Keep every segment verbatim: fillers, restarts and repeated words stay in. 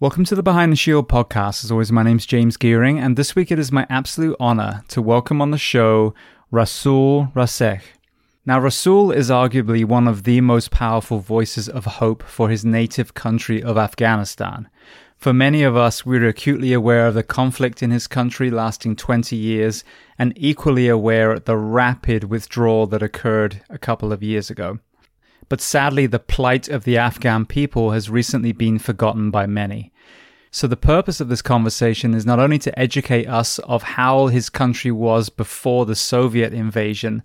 Welcome to the Behind the Shield podcast. As always, my name's James Gearing, and this week it is my absolute honor to welcome on the show Rasul Rasekh. Now, Rasul is arguably one of the most powerful voices of hope for his native country of Afghanistan. For many of us, we're acutely aware of the conflict in his country lasting twenty years and equally aware of the rapid withdrawal that occurred a couple of years ago. But sadly, the plight of the Afghan people has recently been forgotten by many. So the purpose of this conversation is not only to educate us of how his country was before the Soviet invasion,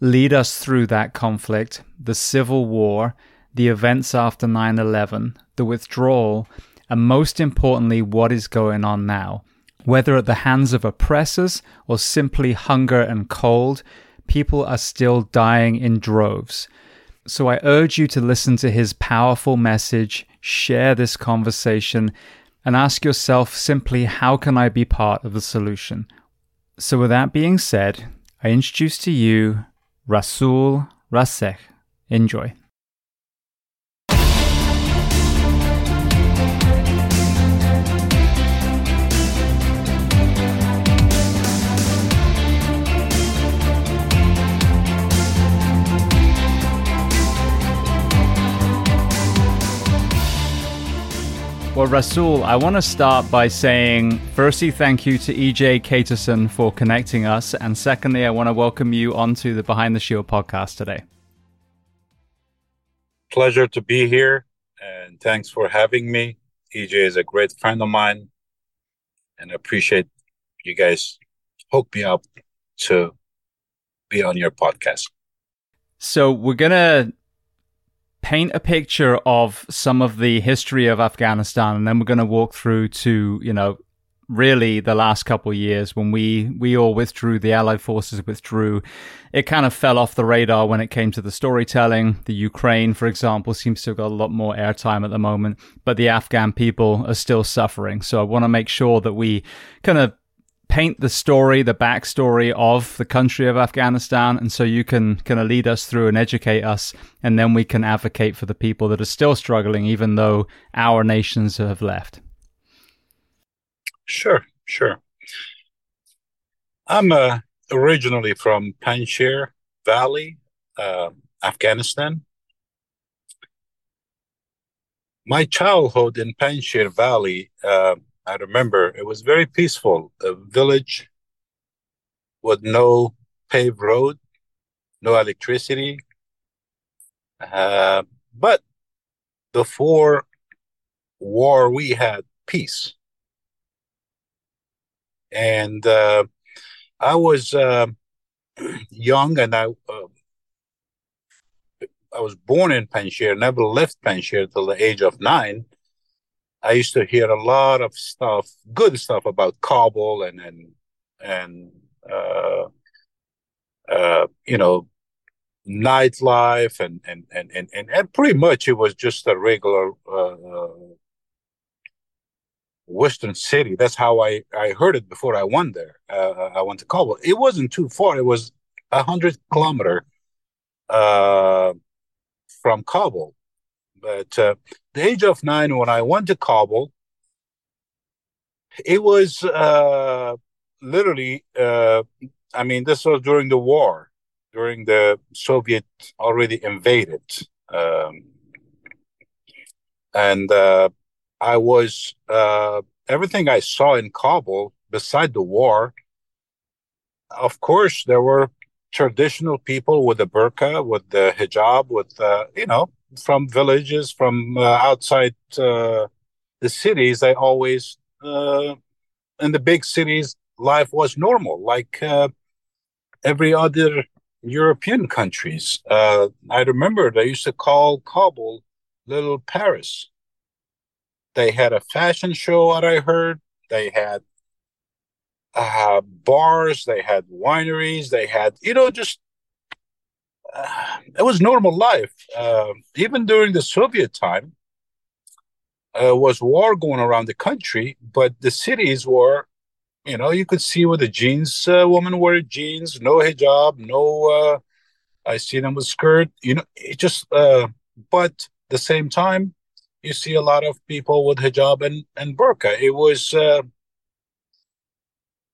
lead us through that conflict, the civil war, the events after nine eleven, the withdrawal, and most importantly, what is going on now. Whether at the hands of oppressors or simply hunger and cold, people are still dying in droves. So I urge you to listen to his powerful message, share this conversation, and ask yourself simply, how can I be part of the solution? So with that being said, I introduce to you Rasul Rasekh. Enjoy. Well, Rasul, I want to start by saying, firstly, thank you to E J Katerson for connecting us. And secondly, I want to welcome you onto the Behind the Shield podcast today. Pleasure to be here. And thanks for having me. E J is a great friend of mine. And I appreciate you guys hook me up to be on your podcast. So we're going to paint a picture of some of the history of Afghanistan, and then we're going to walk through to, you know, really the last couple of years when we, we all withdrew, the Allied forces withdrew. It kind of fell off the radar when it came to the storytelling. The Ukraine, for example, seems to have got a lot more airtime at the moment, but the Afghan people are still suffering. So I want to make sure that we kind of paint the story, the backstory of the country of Afghanistan, and so you can kind of lead us through and educate us, and then we can advocate for the people that are still struggling, even though our nations have left. Sure, sure. I'm uh, originally from Panjshir Valley, uh, Afghanistan. My childhood in Panjshir Valley, uh, I remember it was very peaceful, a village with no paved road, no electricity. Uh, but before war, we had peace. And uh, I was uh, young and I uh, I was born in Panjshir, never left Panjshir till the age of nine. I used to hear a lot of stuff, good stuff about Kabul and and and uh, uh, you know, nightlife and and, and and and and pretty much it was just a regular uh, Western city. That's how I, I heard it before I went there. Uh, I went to Kabul. It wasn't too far. It was a hundred kilometer uh, from Kabul. But uh, the age of nine, when I went to Kabul, it was uh, literally, uh, I mean, this was during the war, during the Soviet already invaded. Um, and uh, I was, uh, everything I saw in Kabul, beside the war, of course, there were traditional people with the burqa, with the hijab, with, uh, you know, from villages, from uh, outside uh, the cities. They always, uh, in the big cities, life was normal, like uh, every other European countries. Uh, I remember they used to call Kabul Little Paris. They had a fashion show, what I heard. They had uh, bars, they had wineries, they had, you know, just Uh, it was normal life. Uh, even during the Soviet time, uh, was war going around the country, but the cities were, you know, you could see with the jeans, uh, women wear jeans, no hijab, no, uh, I see them with skirt, you know, it just, uh, but at the same time, you see a lot of people with hijab and, and burqa. It was uh,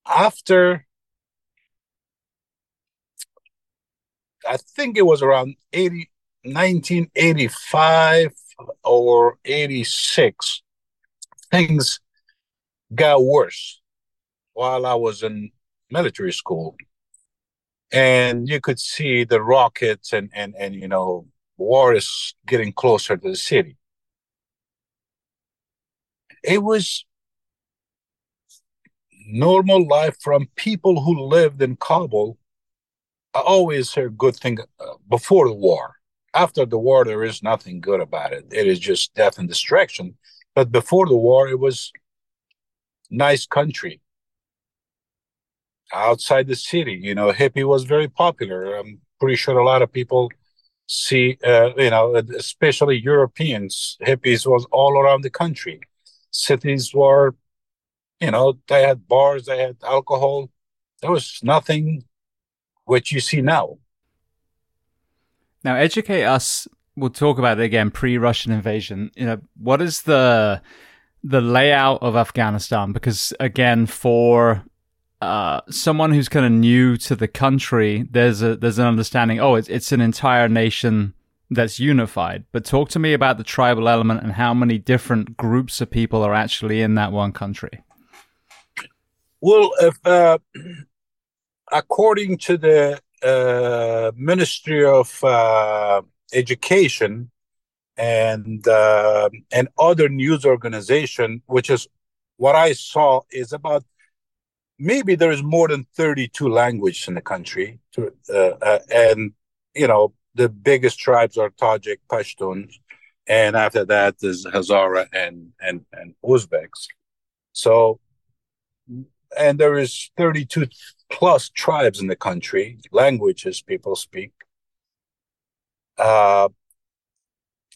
after, I think it was around nineteen eighty-five or eighty-six, things got worse while I was in military school. And you could see the rockets and, and, and you know, war is getting closer to the city. It was normal life from people who lived in Kabul. I always heard good things before the war. After the war, there is nothing good about it. It is just death and destruction. But before the war, it was nice country. Outside the city, you know, hippie was very popular. I'm pretty sure a lot of people see, uh, you know, especially Europeans, hippies was all around the country. Cities were, you know, they had bars, they had alcohol. There was nothing which you see now. Now, educate us. We'll talk about it again, pre-Russian invasion. You know, what is the the layout of Afghanistan? Because again, for Uh, someone who's kind of new to the country, there's a there's an understanding, oh, it's it's an entire nation that's unified. But talk to me about the tribal element and how many different groups of people are actually in that one country. Well, if, uh, according to the uh, Ministry of uh, Education and uh, and other news organization, which is what I saw, is about maybe there is more than thirty-two languages in the country. To, uh, uh, and, you know, the biggest tribes are Tajik, Pashtun, and after that is Hazara and, and, and Uzbeks. So, and there is thirty-two plus tribes in the country, languages people speak. Uh,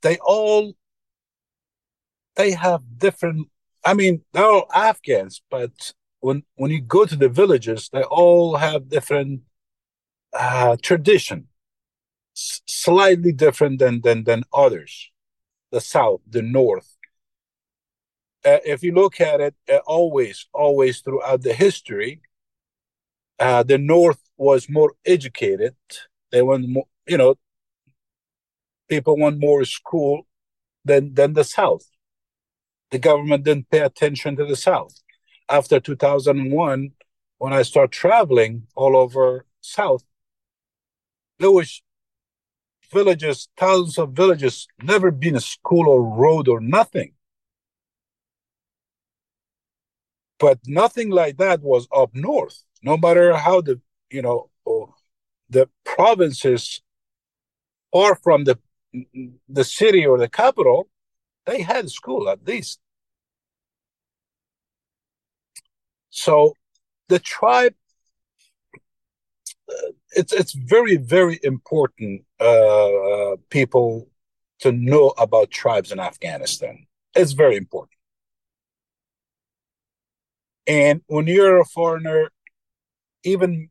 they all, they have different, I mean, they're all Afghans, but When when you go to the villages, they all have different uh, tradition, S- slightly different than, than than others. The south, the north. Uh, if you look at it, uh, always, always throughout the history, uh, the north was more educated. They went more, you know, people went more school than than the south. The government didn't pay attention to the south. After two thousand one, when I start traveling all over South, there was villages, thousands of villages, never been a school or road or nothing. But nothing like that was up north. No matter how the, you know, the provinces or from the, the city or the capital, they had school at least. So the tribe, it's it's very, very important uh, people to know about tribes in Afghanistan. It's very important. And when you're a foreigner, even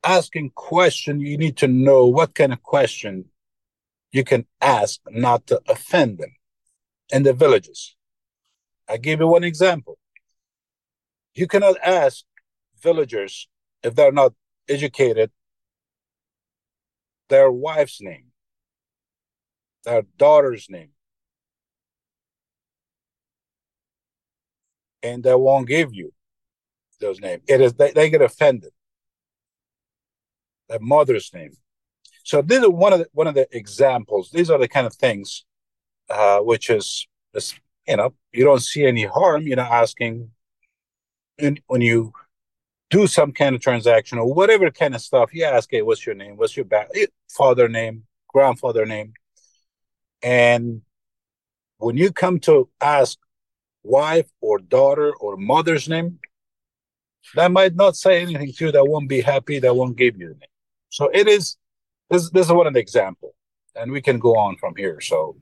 asking question, you need to know what kind of question you can ask not to offend them in the villages. I give you one example. You cannot ask villagers, if they're not educated, their wife's name, their daughter's name. And they won't give you those names. It is, they, they get offended. Their mother's name. So this is one of the, one of the examples. These are the kind of things uh, which is, is, you know, you don't see any harm, you know, asking. And when you do some kind of transaction or whatever kind of stuff, you ask, hey, what's your name? What's your back? Father name, grandfather name. And when you come to ask wife or daughter or mother's name, that might not say anything to you. That won't be happy. That won't give you the name. So it is, this, this is one of the examples. And we can go on from here. So.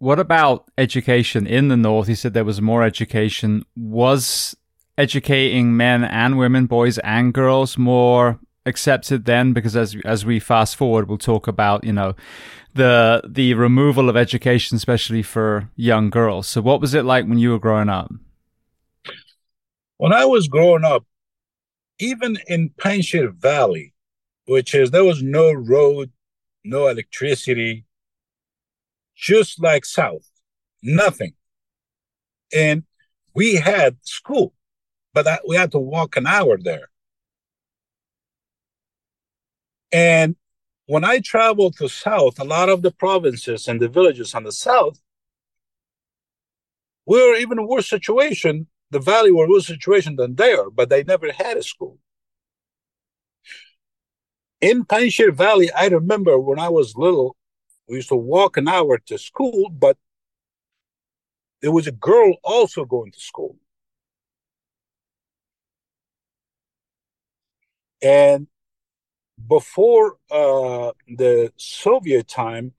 What about education in the North? He said there was more education. Was educating men and women, boys and girls, more accepted then, because as as we fast forward, we'll talk about, you know, the the removal of education, especially for young girls. So what was it like when you were growing up? When I was growing up, even in Panjshir Valley, which is, there was no road, no electricity, just like South, nothing. And we had school, but I, we had to walk an hour there. And when I traveled to South, a lot of the provinces and the villages on the South, we were even in worse situation. The Valley were worse situation than they are, but they never had a school. In Panjshir Valley, I remember when I was little, we used to walk an hour to school, but there was a girl also going to school. And before uh, the Soviet time,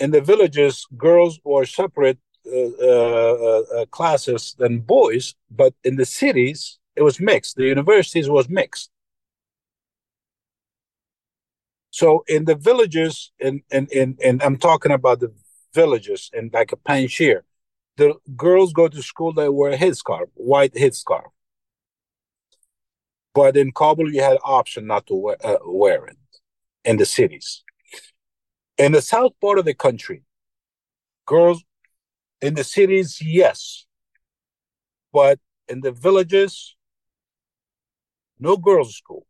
in the villages, girls were separate uh, uh, uh, classes than boys, but in the cities, it was mixed. The universities was mixed. So in the villages, and and, and, and I'm talking about the villages in like a Panjshir, the girls go to school, they wear a headscarf, white headscarf. But in Kabul, you had an option not to wear, uh, wear it in the cities. In the south part of the country, girls in the cities, yes. But in the villages, no girls' school.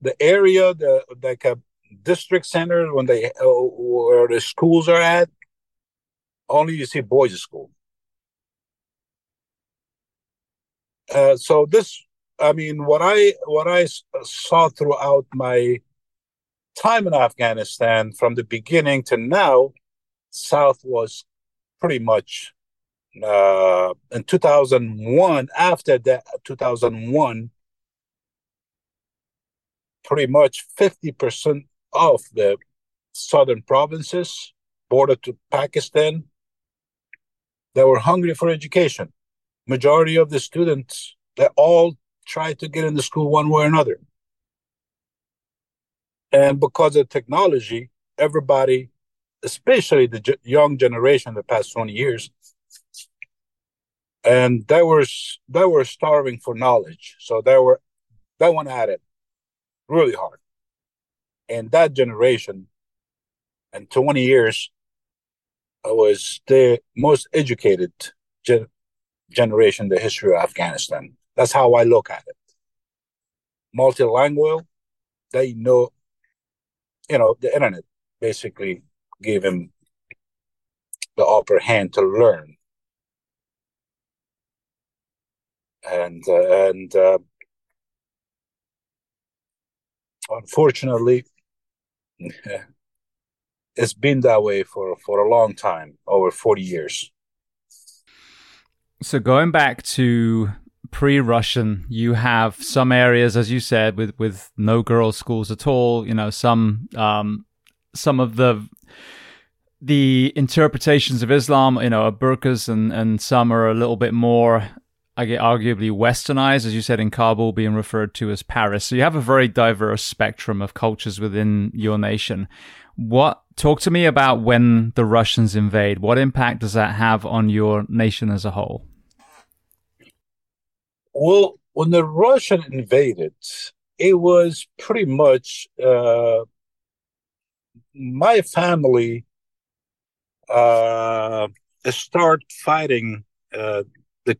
The area, the like a district center, when they uh, where the schools are at, only you see boys' school. Uh, so this, I mean, what I what I saw throughout my time in Afghanistan, from the beginning to now, South was pretty much uh, in two thousand one. After that, two thousand one, pretty much fifty percent of the southern provinces, border to Pakistan, they were hungry for education. Majority of the students, they all tried to get into school one way or another. And because of technology, everybody, especially the ge- young generation, the past twenty years, and they were they were starving for knowledge. So they were they went at it really hard. And that generation, in twenty years, was the most educated generation. generation, the history of Afghanistan. That's how I look at it. Multilingual, they know, you know, the internet basically gave him the upper hand to learn. And, uh, and uh, unfortunately, it's been that way for, for a long time, over forty years. So going back to pre-Russian, you have some areas, as you said, with, with no girls' schools at all. You know, some um, some of the the interpretations of Islam, you know, are burqas, and, and some are a little bit more, I get arguably westernized, as you said, in Kabul, being referred to as Paris. So you have a very diverse spectrum of cultures within your nation. What talk to me about when the Russians invade? What impact does that have on your nation as a whole? Well, when the Russian invaded, it was pretty much uh, my family uh, start fighting uh, the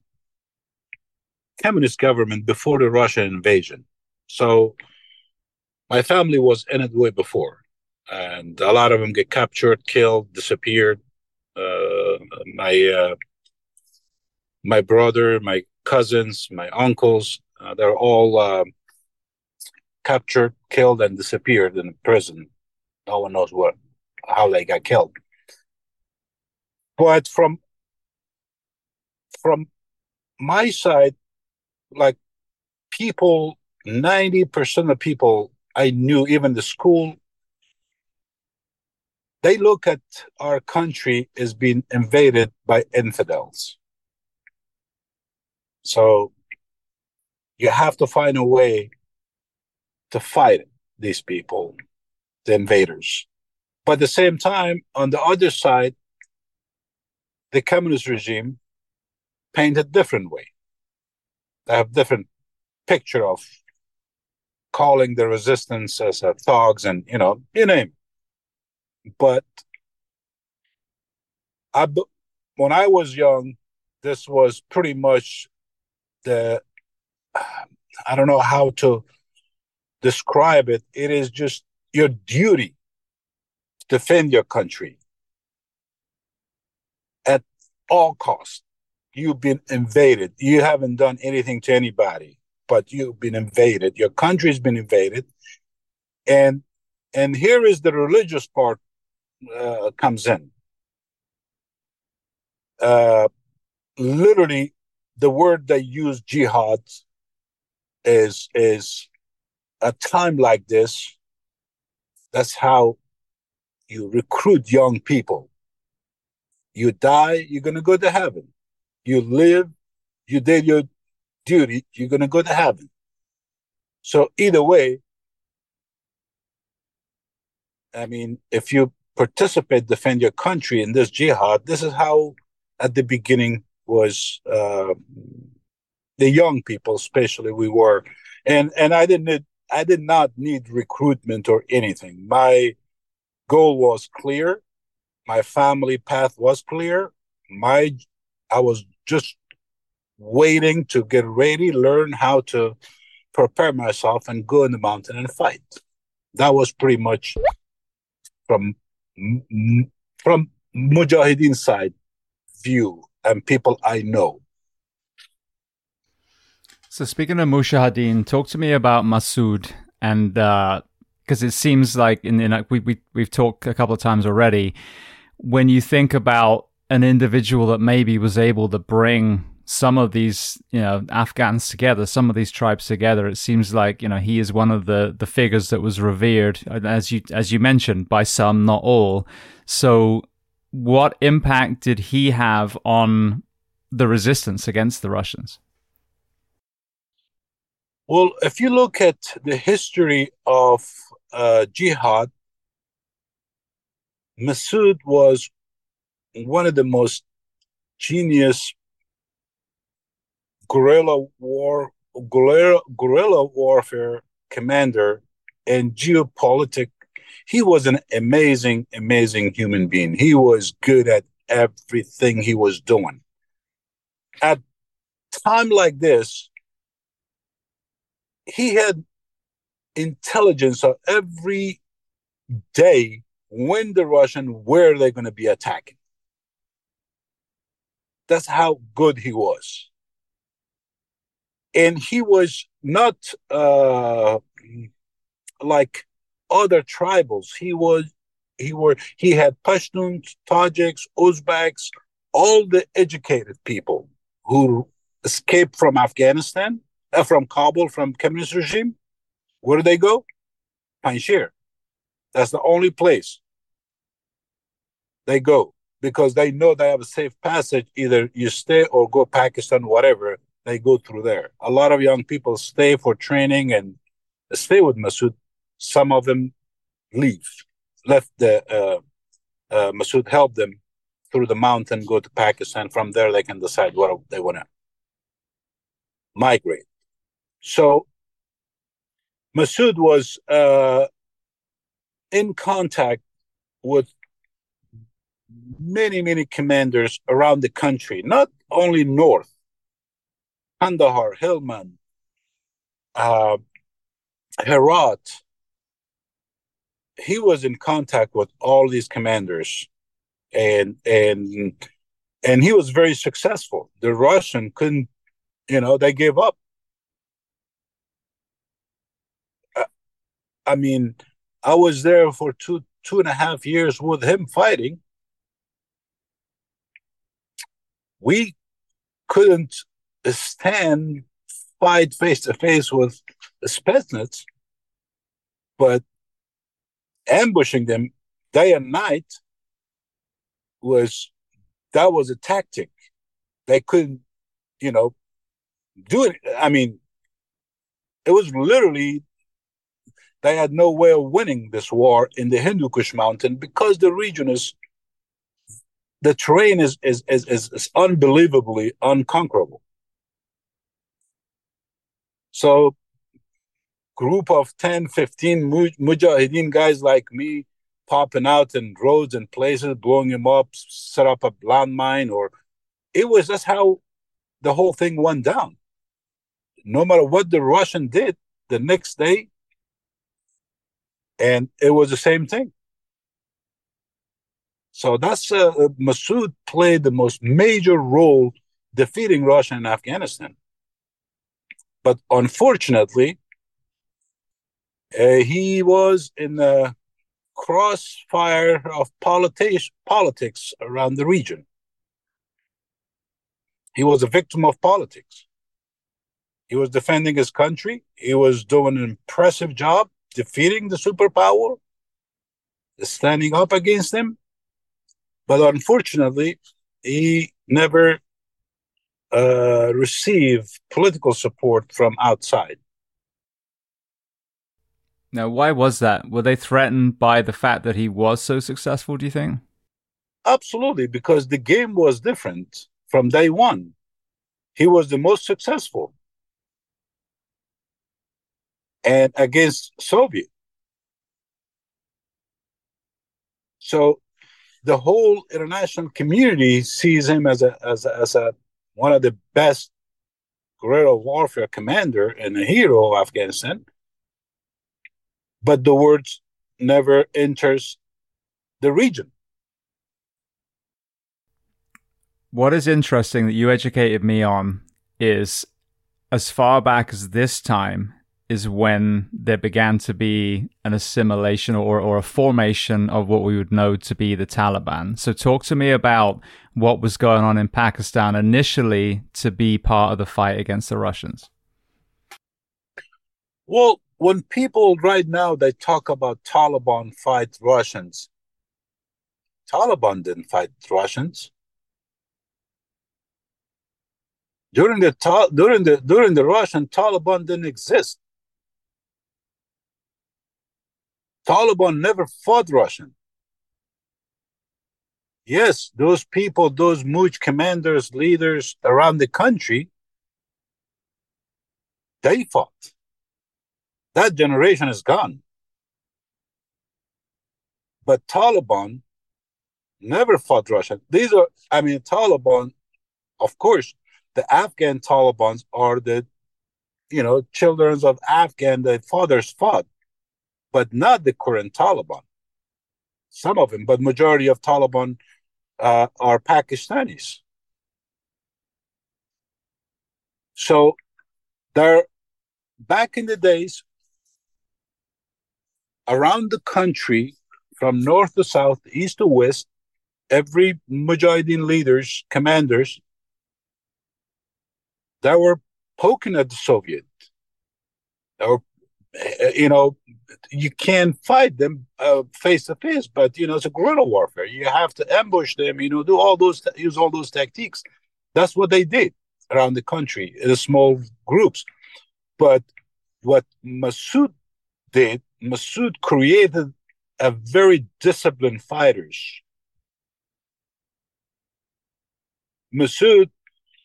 communist government before the Russian invasion. So my family was in it way before. And a lot of them get captured, killed, disappeared. Uh, my uh, my brother, my cousins, my uncles, uh, they're all uh, captured, killed, and disappeared in prison. No one knows what, how they got killed. But from from my side, like people, ninety percent of people I knew, even the school, they look at our country as being invaded by infidels. So you have to find a way to fight these people, the invaders. But at the same time, on the other side, the communist regime painted a different way. They have a different picture of calling the resistance as a thugs and, you know, you name it. But I, when I was young, this was pretty much the, I don't know how to describe it. It is just your duty to defend your country at all costs. You've been invaded. You haven't done anything to anybody, but you've been invaded. Your country's been invaded. And and here is the religious part uh, comes in. Uh, literally, the word they use, jihad, is is a time like this. That's how you recruit young people. You die, you're going to go to heaven. You live, you did your duty, you're going to go to heaven. So either way, I mean, if you participate, defend your country in this jihad, this is how at the beginning was uh, the young people, especially we were. And and I didn't need, I did not need recruitment or anything. My goal was clear. My family path was clear. My I was just waiting to get ready, learn how to prepare myself and go in the mountain and fight. That was pretty much from from Mujahideen side view and people I know. So speaking of Mujahideen, talk to me about Masood, and because uh, it seems like in, in we we we've talked a couple of times already. When you think about an individual that maybe was able to bring some of these, you know, Afghans together, some of these tribes together, it seems like, you know, he is one of the, the figures that was revered, as you as you mentioned, by some, not all. So what impact did he have on the resistance against the Russians? Well, if you look at the history of uh, jihad, Masood was one of the most genius guerrilla war, guerrilla, guerrilla warfare commander and geopolitic. He was an amazing, amazing human being. He was good at everything he was doing. At time like this, he had intelligence of every day when the Russian, where they're going to be attacking. That's how good he was. And he was not uh, like other tribals. He was, he were, he had Pashtuns, Tajiks, Uzbeks, all the educated people who escaped from Afghanistan, uh, from Kabul, from communist regime. Where do they go? Panjshir. That's the only place they go, because they know they have a safe passage. Either you stay or go Pakistan, whatever, they go through there. A lot of young people stay for training and stay with Masood. Some of them leave, left the, uh, uh, Masood helped them through the mountain, go to Pakistan. From there, they can decide where they want to migrate. So Masood was uh, in contact with many, many commanders around the country, not only north, Kandahar, Helmand, uh, Herat. He was in contact with all these commanders, and and and he was very successful. The Russian couldn't, you know, they gave up. I, I mean, I was there for two, two and a half years with him fighting. We couldn't stand fight face-to-face with Spetsnaz, but ambushing them day and night was, that was a tactic. They couldn't, you know, do it. I mean, It was literally, they had no way of winning this war in the Hindu Kush mountain, because the region is, the terrain is, is, is, is, is unbelievably unconquerable. So group of ten, fifteen Mujahideen guys like me popping out in roads and places, blowing them up, set up a landmine, or it was just how the whole thing went down. No matter what the Russian did the next day, and it was the same thing. So that's uh, Masood played the most major role defeating Russia in Afghanistan. But unfortunately, uh, he was in the crossfire of politi- politics around the region. He was a victim of politics. He was defending his country. He was doing an impressive job defeating the superpower, standing up against them. But unfortunately, he never uh, received political support from outside. Now, why was that? Were they threatened by the fact that he was so successful, do you think? Absolutely, because the game was different from day one. He was the most successful. And against Soviet. So the whole international community sees him as a as a, as a one of the best guerrilla warfare commander and a hero of Afghanistan. But the word never enters the region. What is interesting that you educated me on is as far back as this time is when there began to be an assimilation or, or a formation of what we would know to be the Taliban. So talk to me about what was going on in Pakistan initially to be part of the fight against the Russians. Well, when people right now, they talk about Taliban fight Russians. Taliban didn't fight Russians. During the, during the, during the Russian, Taliban didn't exist. Taliban never fought Russian. Yes, those people, those Muj commanders, leaders around the country, they fought. That generation is gone. But Taliban never fought Russian. These are, I mean, Taliban, of course, the Afghan Taliban are the, you know, children of Afghan, their fathers fought. But not the current Taliban. Some of them, but majority of Taliban uh, are Pakistanis. So there, back in the days, around the country, from north to south, east to west, every Mujahideen leaders, commanders, they were poking at the Soviet. They were, you know, you can't fight them uh, face to face, but you know it's a guerrilla warfare. You have to ambush them. You know, do all those use all those tactics. That's what they did around the country in small groups. But what Masood did, Masood created a very disciplined fighters. Masood,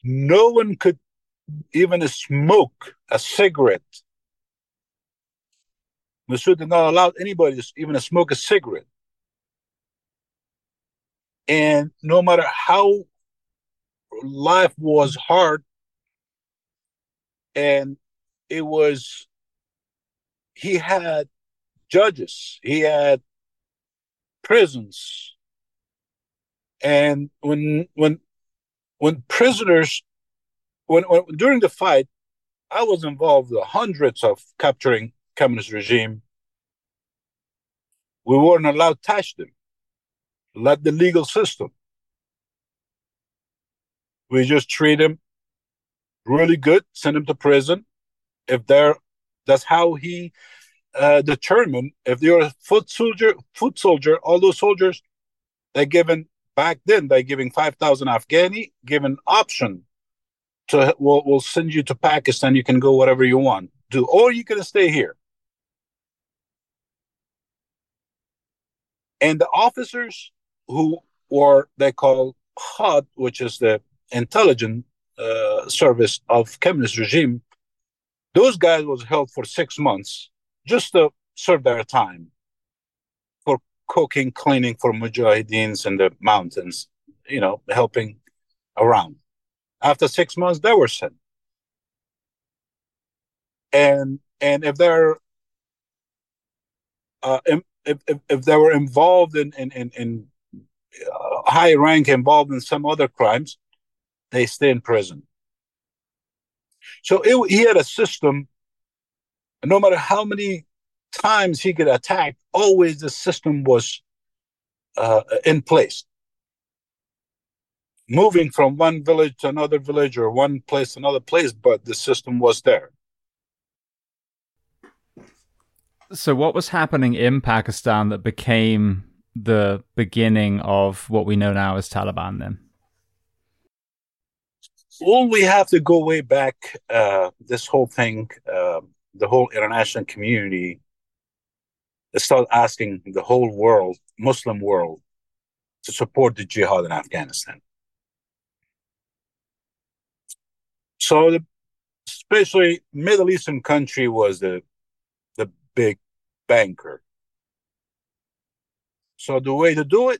no one could even smoke a cigarette. Masood did not allow anybody to even smoke a cigarette. And no matter how life was hard, and it was, he had judges, he had prisons. And when when when prisoners, when, when during the fight, I was involved with hundreds of capturing communist regime, we weren't allowed to touch them, like the legal system. We just treat them really good, send them to prison. If they're, that's how he uh, determined if they are a foot soldier, foot soldier, all those soldiers, they're given, back then, they're giving five thousand Afghani, given option to, we'll, we'll send you to Pakistan, you can go wherever you want. do, or you could have stayed here. And the officers who were, they call K H A D, which is the intelligence uh, service of communist regime, those guys was held for six months just to serve their time for cooking, cleaning for Mujahideens in the mountains, you know, helping around. After six months, they were sent. And and if they're uh, if, if if they were involved in in in, in uh, high rank, involved in some other crimes, they stay in prison. So it, he had a system. No matter how many times he get attacked, always the system was uh, in place. Moving from one village to another village or one place to another place, but the system was there. So what was happening in Pakistan that became the beginning of what we know now as Taliban then? Well, we have to go way back, uh, this whole thing, uh, the whole international community started asking the whole world, Muslim world, to support the jihad in Afghanistan. So the, especially Middle Eastern country was the the big banker. So the way to do it,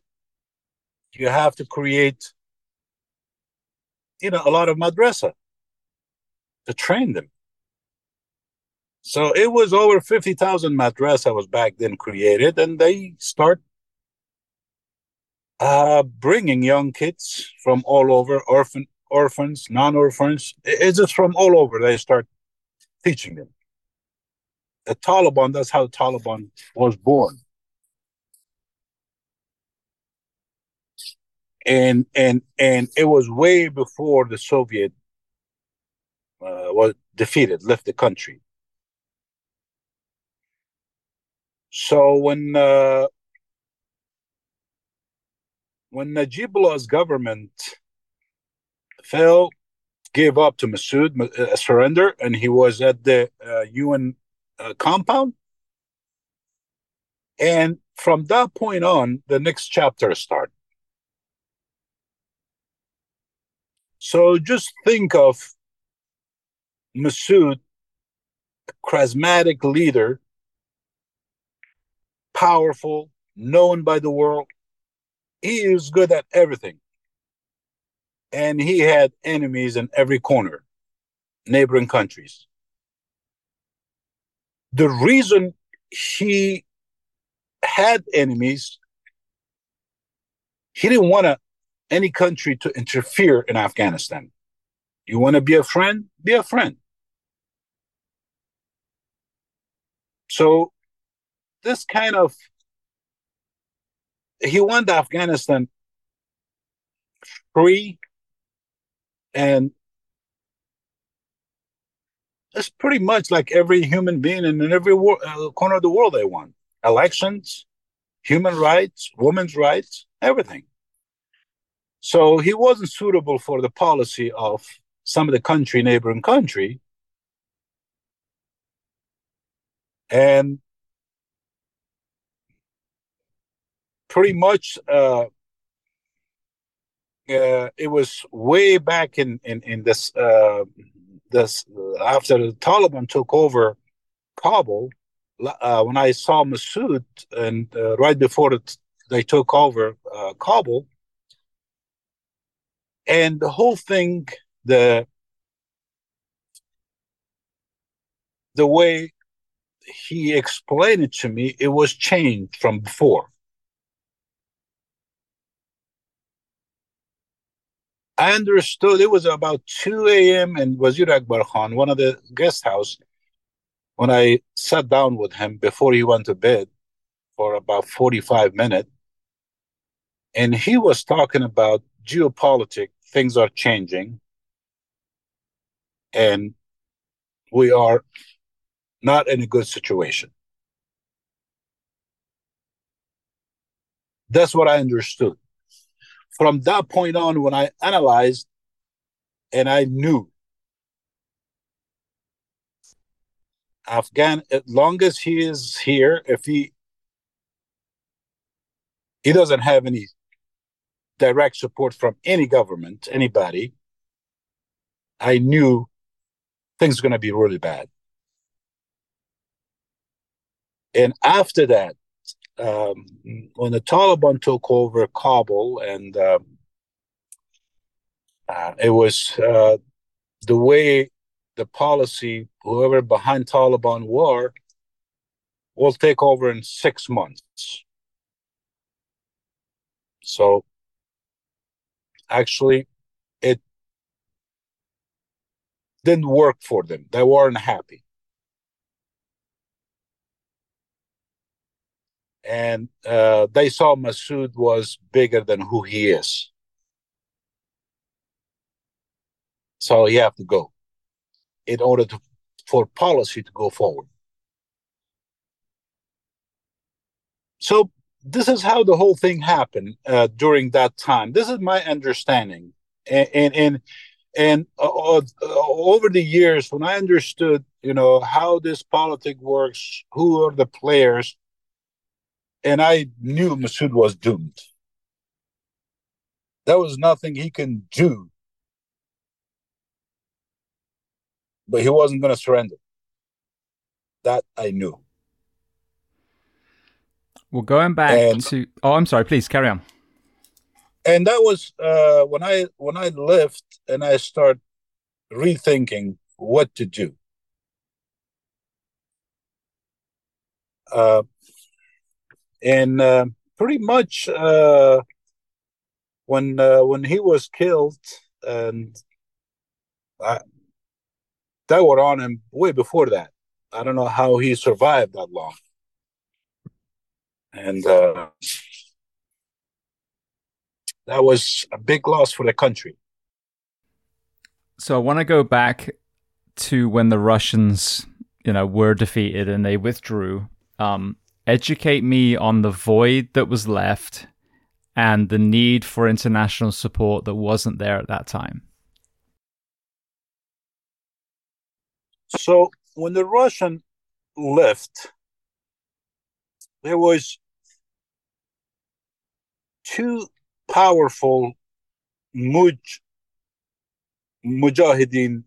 you have to create, you know, a lot of madrasa to train them. So it was over fifty thousand madrasa was back then created, and they start uh, bringing young kids from all over, orphan orphans, non-orphans, it's just from all over. They start teaching them. The Taliban, that's how Taliban was born. And and and it was way before the Soviet uh, was defeated, left the country. So when uh, when Najibullah's government fell, gave up to Masood, uh, surrender, and he was at the uh, U N uh, compound. And from that point on, the next chapter started. So just think of Masood, a charismatic leader, powerful, known by the world. He is good at everything. And he had enemies in every corner, neighboring countries. The reason he had enemies, he didn't want to, any country to interfere in Afghanistan. You want to be a friend? Be a friend. So this kind of, he wanted Afghanistan free, and it's pretty much like every human being in, in every wor- uh, corner of the world they want. Elections, human rights, women's rights, everything. So he wasn't suitable for the policy of some of the country, neighboring country. And pretty much uh, uh, it was way back in, in, in this... Uh, This, after the Taliban took over Kabul, uh, when I saw Masood, and uh, right before it, they took over uh, Kabul, and the whole thing, the the way he explained it to me, it was changed from before. I understood it was about two a.m. in Wazir Akbar Khan, one of the guest house, when I sat down with him before he went to bed for about forty-five minutes. And he was talking about geopolitics, things are changing. And we are not in a good situation. That's what I understood. From that point on, when I analyzed, and I knew Afghan, as long as he is here, if he he doesn't have any direct support from any government, anybody, I knew things were going to be really bad. And after that, um, when the Taliban took over Kabul, and um, uh, it was uh, the way the policy, whoever behind Taliban war, will take over in six months. So actually, it didn't work for them. They weren't happy. And uh, they saw Masood was bigger than who he is. So he had to go in order to, for policy to go forward. So this is how the whole thing happened uh, during that time. This is my understanding. And, and, and And uh, uh, over the years, when I understood, you know, how this politic works, who are the players, and I knew Masood was doomed. There was nothing he can do. But he wasn't going to surrender. That I knew. Well, going back and, to... Oh, I'm sorry. Please, carry on. And that was uh, when I when I left and I started rethinking what to do. Uh, and uh, pretty much uh, when uh, when he was killed, and I, that were on him way before that. I don't know how he survived that long. And... Uh, That was a big loss for the country. So I want to go back to when the Russians, you know, were defeated and they withdrew. Um, educate me on the void that was left and the need for international support that wasn't there at that time. So when the Russian left, there was two powerful muj- Mujahideen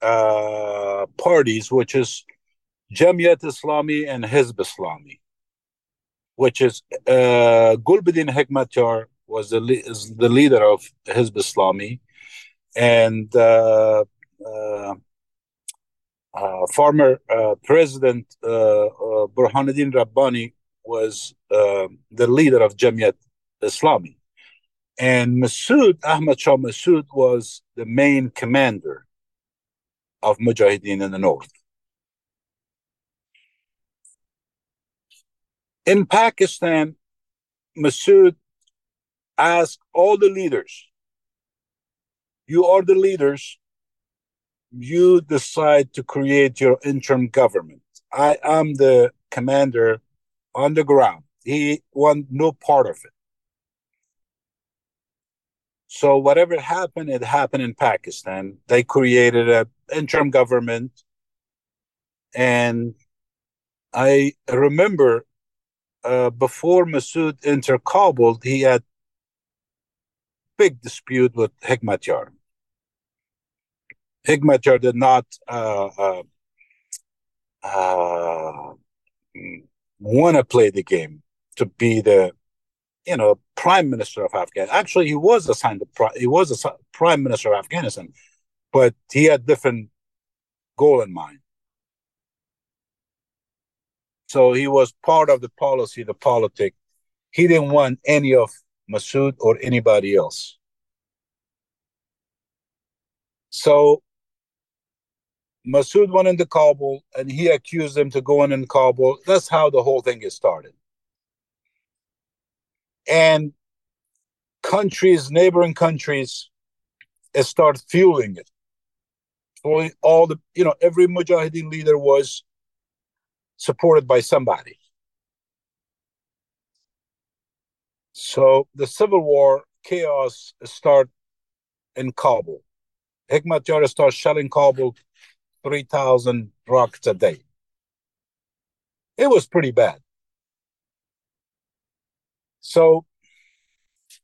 uh, parties, which is Jamiat Islami and Hizb Islami, which is uh, Gulbuddin Hekmatyar was the, le- is the leader of Hizb Islami, and uh, uh, uh, former uh, President uh, uh, Burhanuddin Rabbani was uh, the leader of Jamiat Islami. And Masood, Ahmad Shah Masood, was the main commander of Mujahideen in the north. In Pakistan, Masood asked all the leaders, you are the leaders, you decide to create your interim government. I am the commander on the ground. He wanted no part of it. So whatever happened, it happened in Pakistan. They created an interim government. And I remember uh, before Masood entered Kabul, he had big dispute with Hekmatyar. Hekmatyar did not uh, uh, uh, want to play the game to be the you know, prime minister of Afghanistan. Actually, he was assigned to pri- he was a prime minister of Afghanistan, but he had different goal in mind. So he was part of the policy, the politic. He didn't want any of Masood or anybody else. So Masood went into Kabul, and he accused them to go in in Kabul. That's how the whole thing is started. And countries, neighboring countries, start fueling it. So all the, you know, every Mujahideen leader was supported by somebody. So the civil war chaos start in Kabul. Hekmatyar starts shelling Kabul three thousand rockets a day. It was pretty bad. So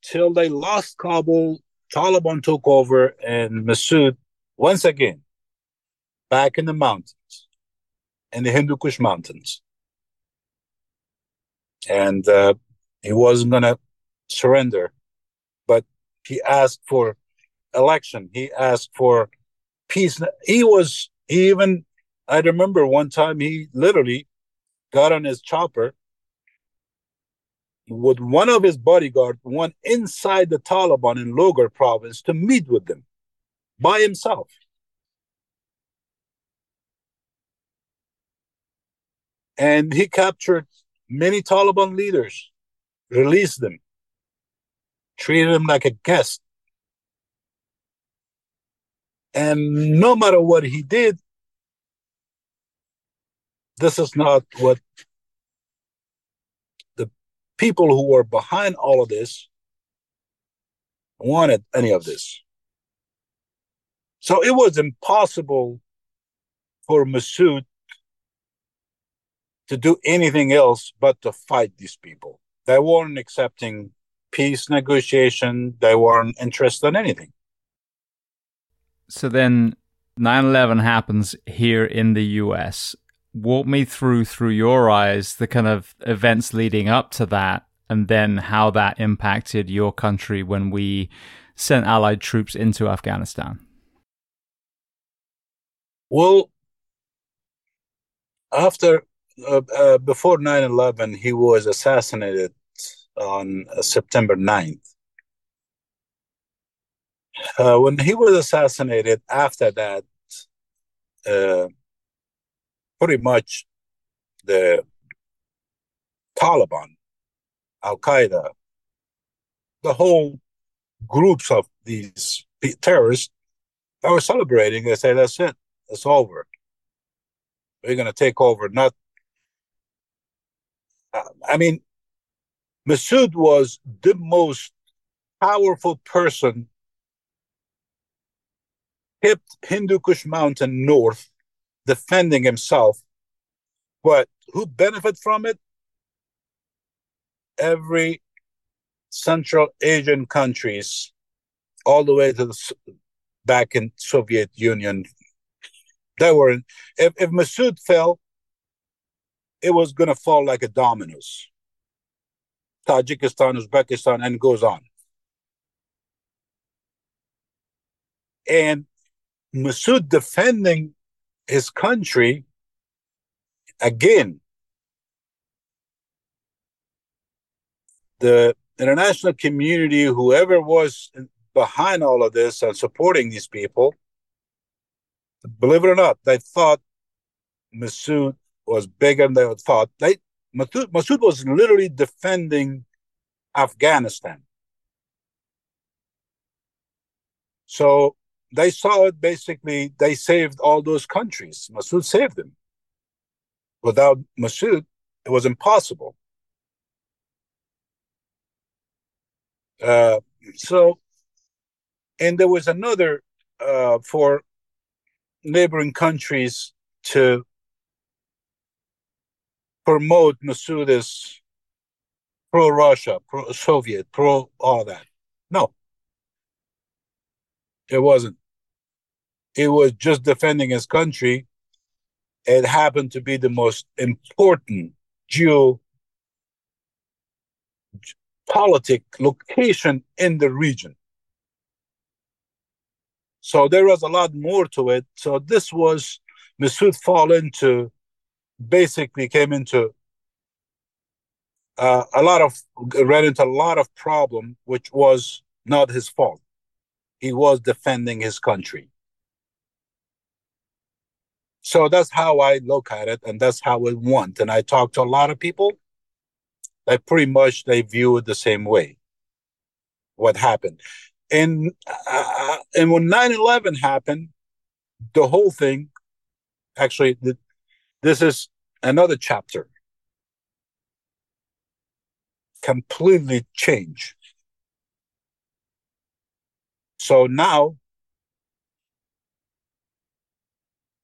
till they lost Kabul, Taliban took over, and Masood once again back in the mountains, in the Hindu Kush mountains. And uh, he wasn't going to surrender, but he asked for election. He asked for peace. He was he even, I remember one time he literally got on his chopper with one of his bodyguards, went inside the Taliban in Logar province to meet with them by himself. And he captured many Taliban leaders, released them, treated them like a guest. And no matter what he did, this is not what the people who were behind all of this wanted, any of this. So it was impossible for Masood to do anything else but to fight these people. They weren't accepting peace negotiation. They weren't interested in anything. So then nine eleven happens here in the U S. Walk me through, through your eyes, the kind of events leading up to that, and then how that impacted your country when we sent Allied troops into Afghanistan. Well, after... Uh, uh, before nine eleven, he was assassinated on uh, September ninth. Uh, when he was assassinated, after that, uh, pretty much the Taliban, Al-Qaeda, the whole groups of these terrorists, they were celebrating. They said, that's it. It's over. We're going to take over. Not I mean, Masood was the most powerful person, kept Hindu Kush Mountain north, defending himself. But who benefit from it? Every Central Asian countries, all the way to the, back in Soviet Union. They were, if, if Masood fell, it was going to fall like a dominoes. Tajikistan, Uzbekistan, and goes on. And Masood defending his country, again, the international community, whoever was behind all of this and supporting these people, believe it or not, they thought Masood was bigger than they thought. They, Masood, Masood was literally defending Afghanistan. So they saw it basically, they saved all those countries. Masood saved them. Without Masood, it was impossible. Uh, so, and there was another uh, for neighboring countries to promote Masood as pro-Russia, pro-Soviet, pro-all that. No, it wasn't. It was just defending his country. It happened to be the most important geopolitical location in the region. So there was a lot more to it. So this was, Masood fall into basically came into uh, a lot of, ran into a lot of problem, which was not his fault. He was defending his country. So that's how I look at it, and that's how it went. And I talked to a lot of people. They pretty much, they view it the same way, what happened. And, uh, and when nine eleven happened, the whole thing, actually, the This is another chapter. Completely changed. So now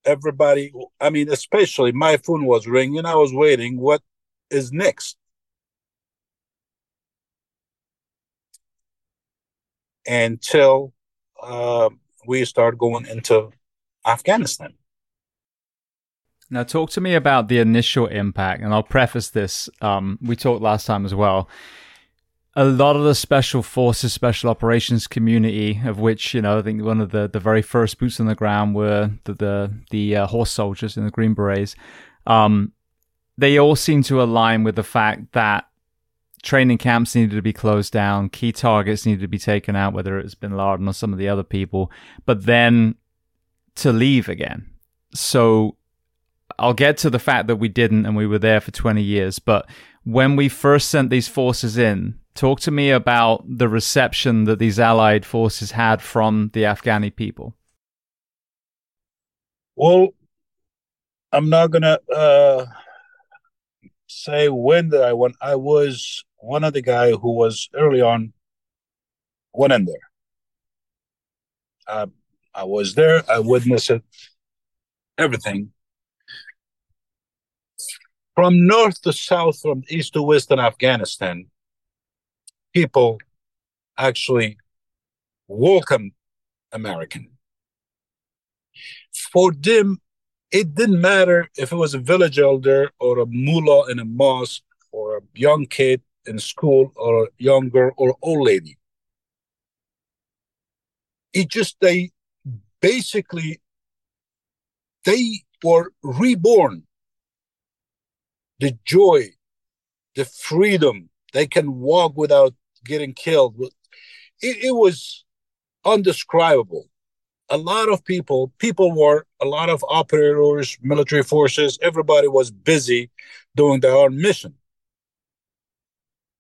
everybody, I mean, especially my phone was ringing. I was waiting. What is next? Until uh, we start going into Afghanistan. Now, talk to me about the initial impact, and I'll preface this. Um, we talked last time as well. A lot of the special forces, special operations community, of which, you know, I think one of the, the very first boots on the ground were the the, the uh, horse soldiers in the Green Berets. Um, they all seem to align with the fact that training camps needed to be closed down, key targets needed to be taken out, whether it was bin Laden or some of the other people, but then to leave again. So I'll get to the fact that we didn't and we were there for twenty years. But when we first sent these forces in, talk to me about the reception that these allied forces had from the Afghani people. Well, I'm not going to uh, say when that I went. I was one of the guys who was early on went in there. I, I was there. I witnessed it, everything. From north to south, from east to west in Afghanistan, people actually welcomed American. For them, it didn't matter if it was a village elder or a mullah in a mosque or a young kid in school or a young girl or old lady. It just, they basically, they were reborn. The joy, the freedom, they can walk without getting killed. It, it was indescribable. A lot of people, people were, a lot of operators, military forces, everybody was busy doing their own mission.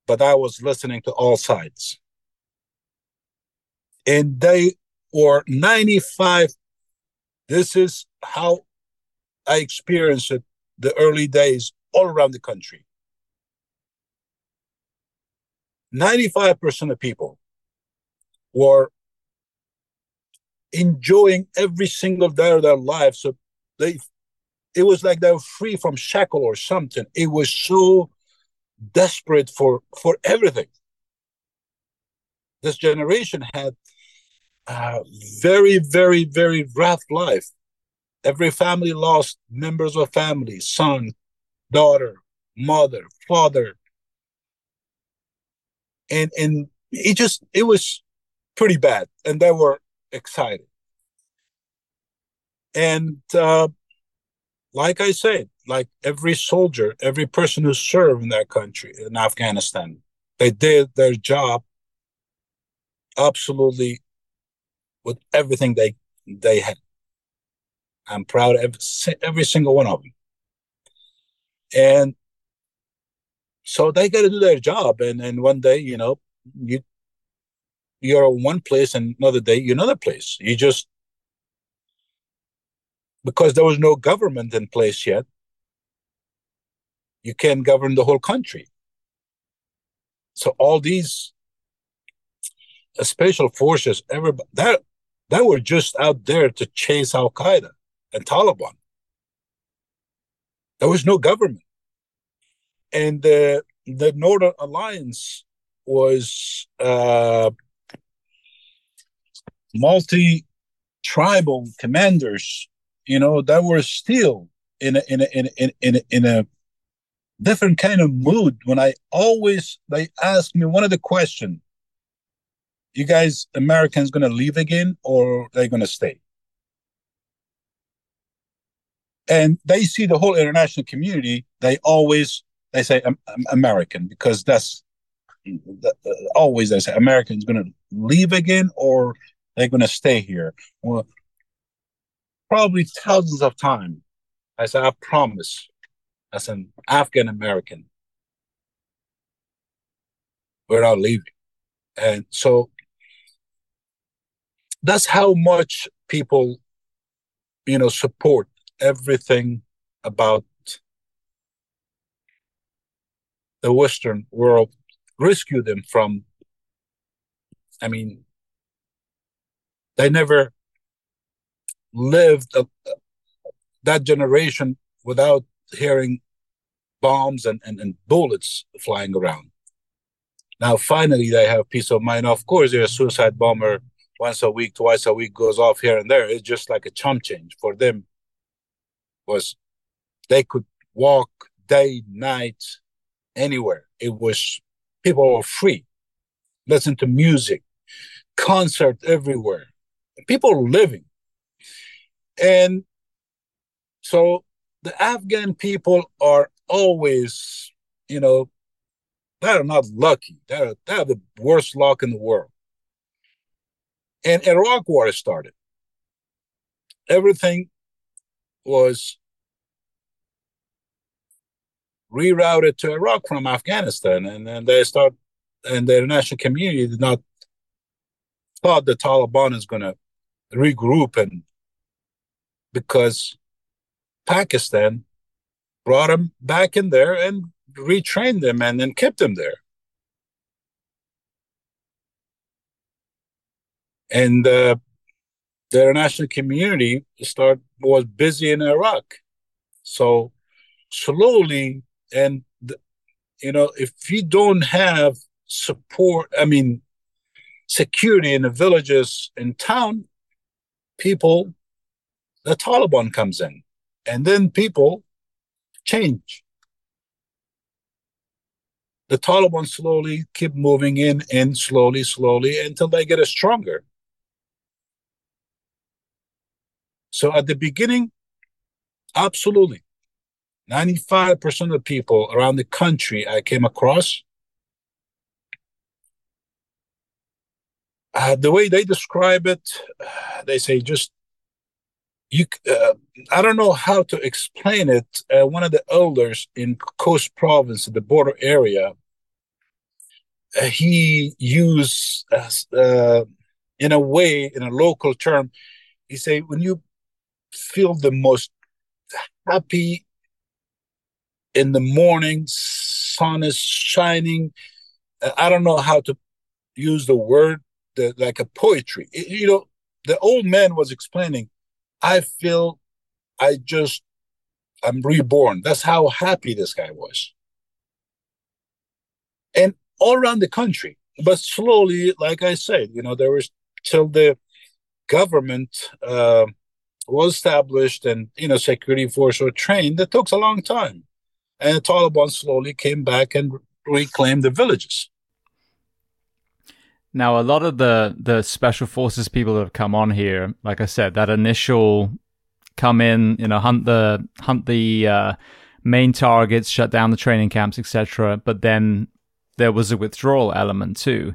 But I was listening to all sides. And they were ninety-five. This is how I experienced it the early days all around the country. ninety-five percent of people were enjoying every single day of their lives. So they, it was like they were free from shackle or something. It was so desperate for, for everything. This generation had a very, very, very rough life. Every family lost members of family, son, daughter, mother, father. And and it just, it was pretty bad. And they were excited. And uh, like I said, like every soldier, every person who served in that country, in Afghanistan, they did their job absolutely with everything they, they had. I'm proud of every, every single one of them. And so they got to do their job. And, and one day, you know, you, you're in one place and another day you're another place. You just, because there was no government in place yet, you can't govern the whole country. So all these special forces, everybody, that, that were just out there to chase Al-Qaeda and Taliban. There was no government. And uh, the Northern Alliance was uh, multi-tribal commanders, you know, that were still in a, in a, in a, in a, in a different kind of mood. When I always, they asked me one of the questions, you guys, Americans going to leave again or they going to stay? And they see the whole international community, they always, they say um, American, because that's that, uh, always they say Americans going to leave again or they're going to stay here. Well, probably thousands of times, I said, I promise, as an Afghan American, we're not leaving. And so that's how much people, you know, support everything about the Western world, rescue them from, I mean, they never lived a, that generation without hearing bombs and, and, and bullets flying around. Now, finally, they have peace of mind. Of course, their suicide bomber once a week, twice a week goes off here and there. It's just like a chump change for them. Was they could walk day, night, anywhere. It was people were free. Listen to music, concert everywhere. People living. And so the Afghan people are always, you know, they are not lucky. They are, they are the worst luck in the world. And Iraq war started. Everything was rerouted to Iraq from Afghanistan, and then they start, and the international community did not thought the Taliban is going to regroup, and because Pakistan brought them back in there and retrained them and then kept them there. And uh, the international community start was busy in Iraq. So slowly, and the, you know, if you don't have support, I mean, security in the villages and town, people, the Taliban comes in, and then people change. The Taliban slowly keep moving in and slowly, slowly until they get stronger. So at the beginning, absolutely, ninety-five percent of the people around the country I came across, uh, the way they describe it, they say just, you. Uh, I don't know how to explain it. Uh, one of the elders in Coast Province, the border area, uh, he used uh, uh, in a way, in a local term, he say, when you feel the most happy in the morning, sun is shining. I don't know how to use the word, the, like a poetry. It, you know, the old man was explaining, I feel I just, I'm reborn. That's how happy this guy was. And all around the country, but slowly, like I said, you know, there was till the government uh, was established and, you know, security force were trained. That took a long time. And the Taliban slowly came back and reclaimed the villages. Now, a lot of the, the special forces people that have come on here, like I said, that initial come in, you know, hunt the hunt the uh, main targets, shut down the training camps, et cetera. But then there was a withdrawal element too.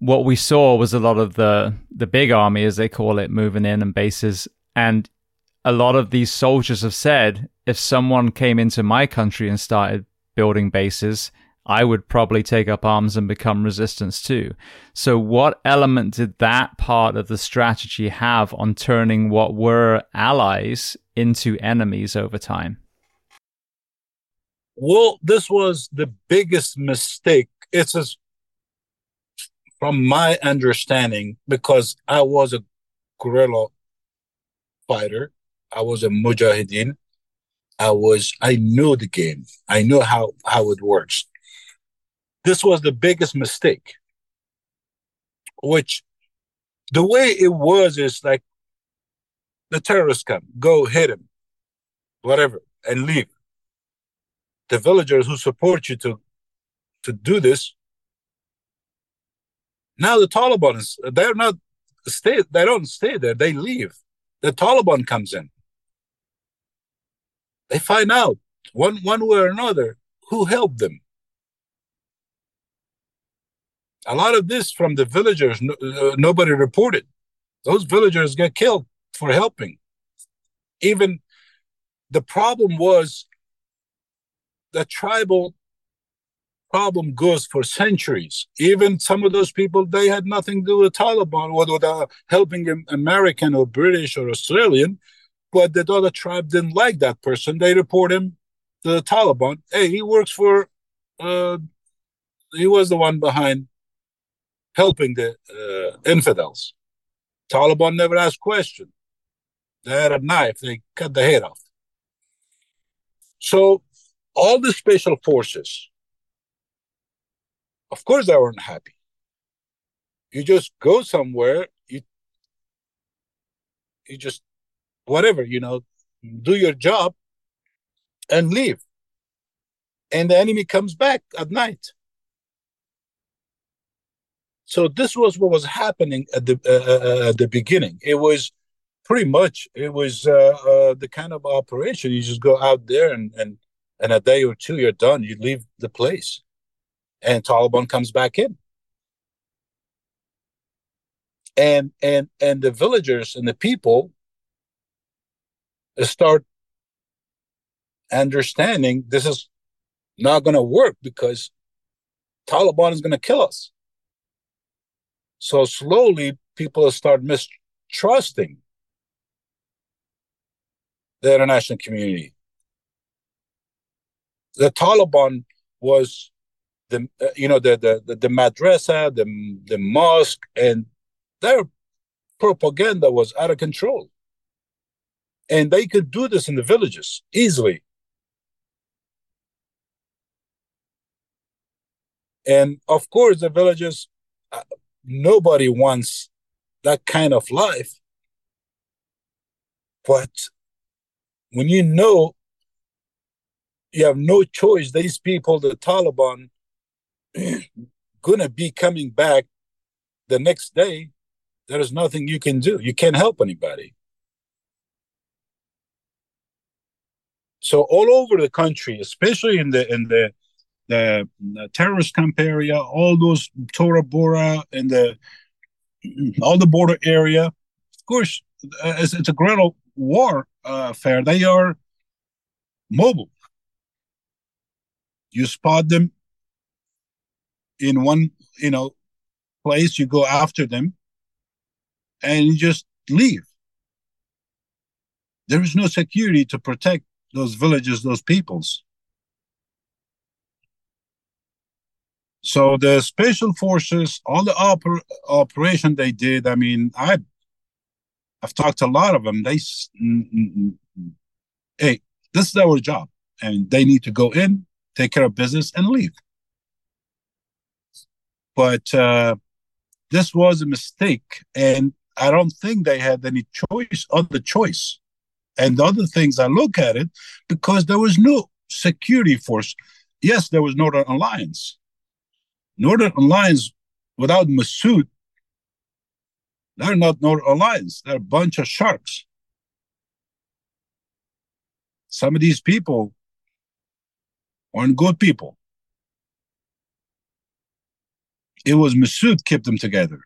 What we saw was a lot of the, the big army, as they call it, moving in and bases. And a lot of these soldiers have said, if someone came into my country and started building bases, I would probably take up arms and become resistance too. So what element did that part of the strategy have on turning what were allies into enemies over time? Well, this was the biggest mistake. It's just, from my understanding, because I was a guerrilla fighter, I was a Mujahideen, I was, I knew the game. I knew how, how it works. This was the biggest mistake, which the way it was is like the terrorists come, go hit him, whatever, and leave. The villagers who support you to, to do this. Now the Taliban, is, they're not stay, they don't stay there, they leave. The Taliban comes in. They find out one, one way or another who helped them. A lot of this from the villagers, no, uh, nobody reported. Those villagers get killed for helping. Even the problem was the tribal problem goes for centuries. Even some of those people, they had nothing to do with the Taliban or with uh, helping an American or British or Australian, but the other tribe didn't like that person. They report him to the Taliban. Hey, he works for, uh, he was the one behind helping the uh, infidels. Taliban never asked questions. They had a knife. They cut the head off. So all the special forces, of course, they weren't happy. You just go somewhere, you, you just, whatever, you know, do your job and leave. And the enemy comes back at night. So this was what was happening at the uh, at the beginning. It was pretty much, it was uh, uh, the kind of operation. You just go out there and, and, and a day or two, you're done. You leave the place. And Taliban comes back in. And, and, and the villagers and the people start understanding this is not going to work because Taliban is going to kill us. So slowly, people start mistrusting the international community. The Taliban was the uh, you know the the the, the madrasa, the the mosque, and their propaganda was out of control. And they could do this in the villages easily. And of course, the villages. Uh, Nobody wants that kind of life. But when you know you have no choice, these people, the Taliban, going to be coming back the next day, there is nothing you can do. You can't help anybody. So all over the country, especially in the in the The, the terrorist camp area, all those Tora Bora and the all the border area. Of course, uh, it's, it's a guerrilla war uh, affair. They are mobile. You spot them in one, you know, place. You go after them, and you just leave. There is no security to protect those villages, those peoples. So the special forces, all the oper operation they did, I mean, I, I've talked to a lot of them. They, mm, mm, mm, hey, this is our job. And they need to go in, take care of business, and leave. But uh, this was a mistake. And I don't think they had any choice, other choice. And the other things, I look at it, because there was no security force. Yes, there was Northern Alliance. Northern Alliance without Masood, they're not Northern Alliance. They're a bunch of sharks. Some of these people aren't good people. It was Masood kept them together.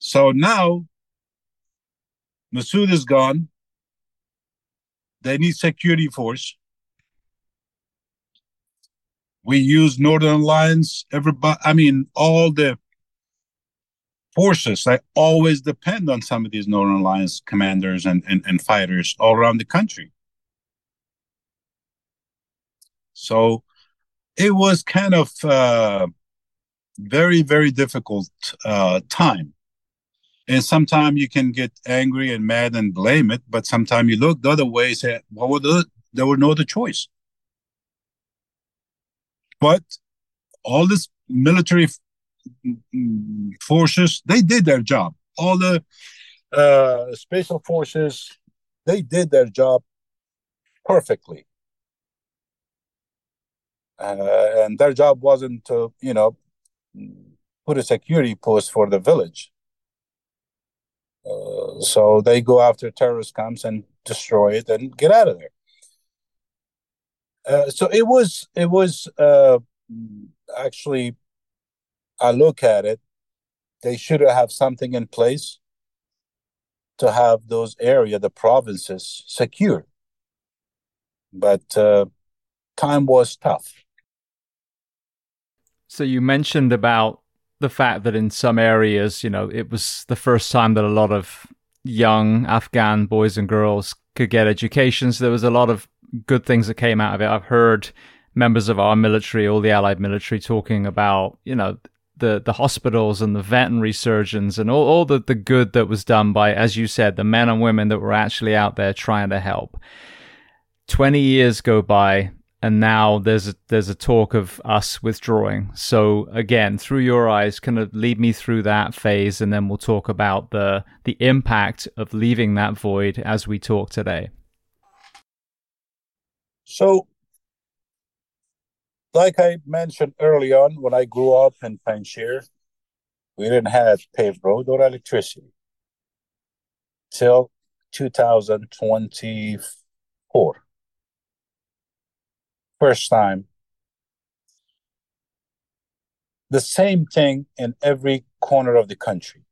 So now Masood is gone. They need security force. We use Northern Alliance, everybody, I mean, all the forces. I always depend on some of these Northern Alliance commanders and, and, and fighters all around the country. So it was kind of uh, very, very difficult uh, time. And sometimes you can get angry and mad and blame it, but sometimes you look the other way and say, well, were the, there was no other choice. But all these military forces, they did their job. All the uh, special forces, they did their job perfectly. Uh, and their job wasn't to, you know, put a security post for the village. Uh, so they go after terrorist camps and destroy it and get out of there. Uh, so it was, it was uh, actually, I look at it, they should have something in place to have those area, the provinces, secured. But uh, time was tough. So you mentioned about the fact that in some areas, you know, it was the first time that a lot of young Afghan boys and girls could get education. So there was a lot of good things that came out of it. I've heard members of our military, all the allied military, talking about, you know, the, the hospitals and the veterinary surgeons and all, all the, the good that was done by, as you said, the men and women that were actually out there trying to help. twenty years go by, and now there's a, there's a talk of us withdrawing. So again, through your eyes, kind of lead me through that phase, and then we'll talk about the the impact of leaving that void as we talk today. So, like I mentioned early on, when I grew up in Panjshir, we didn't have paved road or electricity till two thousand twenty-four. First time. The same thing in every corner of the country.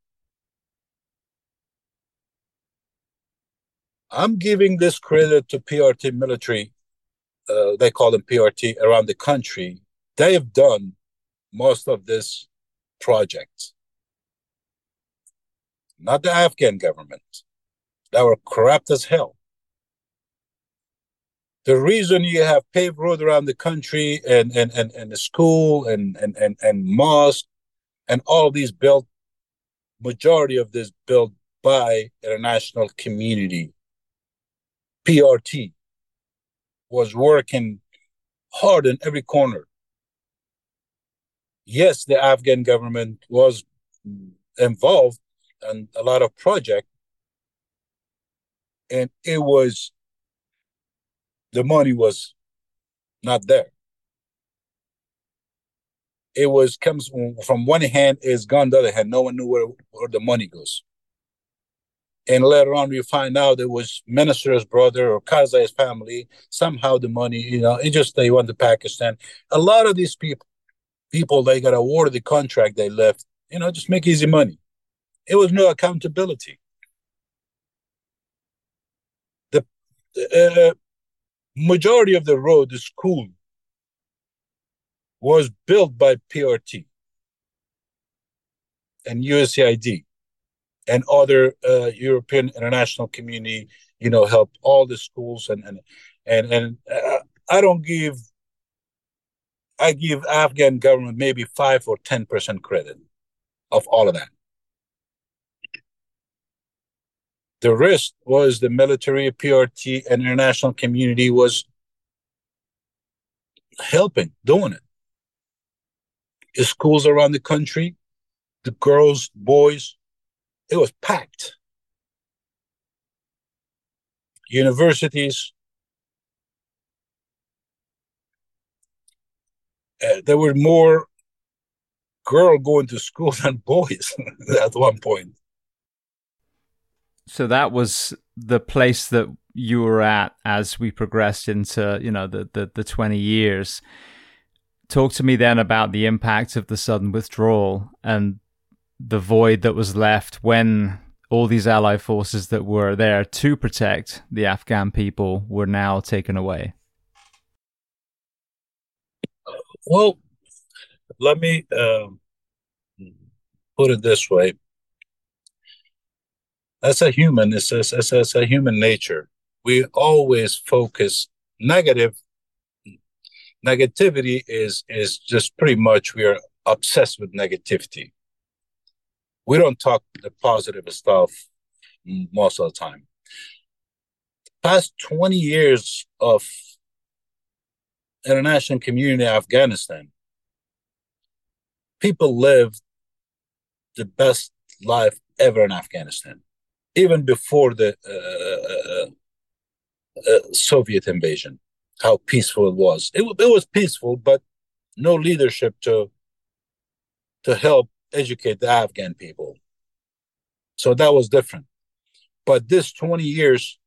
I'm giving this credit to P R T military. Uh, they call them P R T around the country. They have done most of this project. Not the Afghan government. They were corrupt as hell. The reason you have paved road around the country and and and, and the school and, and, and, and mosque and all these built, majority of this built by international community. P R T was working hard in every corner. Yes, the Afghan government was involved in a lot of projects, and it was the money was not there. It was comes from one hand, is gone the other hand. No one knew where, where the money goes. And later on, we find out it was minister's brother or Karzai's family. Somehow the money, you know, it just, they went to Pakistan. A lot of these people, people they got awarded the contract, they left, you know, just make easy money. It was no accountability. The... Uh, Majority of the road, the school, was built by P R T and U S A I D and other uh, European international community, you know, helped all the schools. And and and, and uh, I don't give, I give Afghan government maybe five or ten percent credit of all of that. The rest was the military, P R T, and international community was helping, doing it. The schools around the country, the girls, boys, it was packed. Universities, uh, there were more girls going to school than boys at one point. So that was the place that you were at as we progressed into, you know, the, the, the twenty years. Talk to me then about the impact of the sudden withdrawal and the void that was left when all these allied forces that were there to protect the Afghan people were now taken away. Well, let me uh, put it this way. As a human, it's as, as, as a human nature, we always focus negative. Negativity is is just pretty much we are obsessed with negativity. We don't talk the positive stuff most of the time. The past twenty years of international community in Afghanistan, people lived the best life ever in Afghanistan. Even before the uh, uh, Soviet invasion, how peaceful it was. It, it was peaceful, but no leadership to to help educate the Afghan people. So that was different. But this twenty years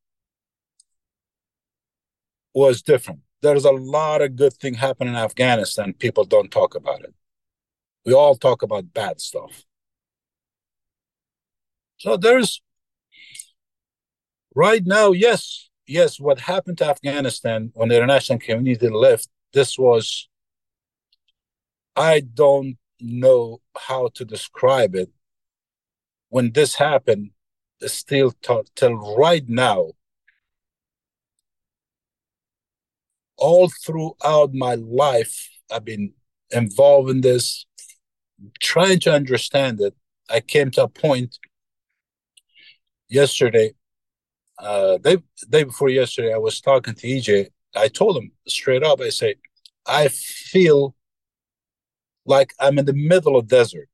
was different. There's a lot of good things happening in Afghanistan. People don't talk about it. We all talk about bad stuff. So there's... Right now, yes, yes, what happened to Afghanistan when the international community left, this was, I don't know how to describe it. When this happened, still t- till right now, all throughout my life, I've been involved in this, trying to understand it, I came to a point yesterday, uh, day, day before yesterday, I was talking to E J. I told him straight up, I say, I feel like I'm in the middle of desert.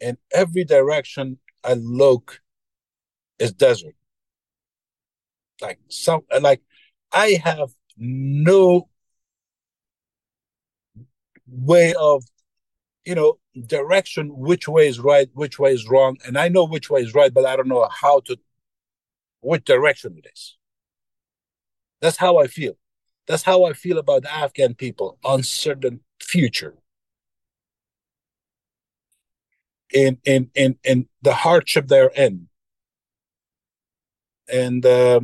In every direction I look is desert. Like some, like I have no way of, you know, direction, which way is right, which way is wrong. And I know which way is right, but I don't know how to, which direction it is. That's how I feel. That's how I feel about the Afghan people, uncertain future. In, in, in, in the hardship they're in. And uh,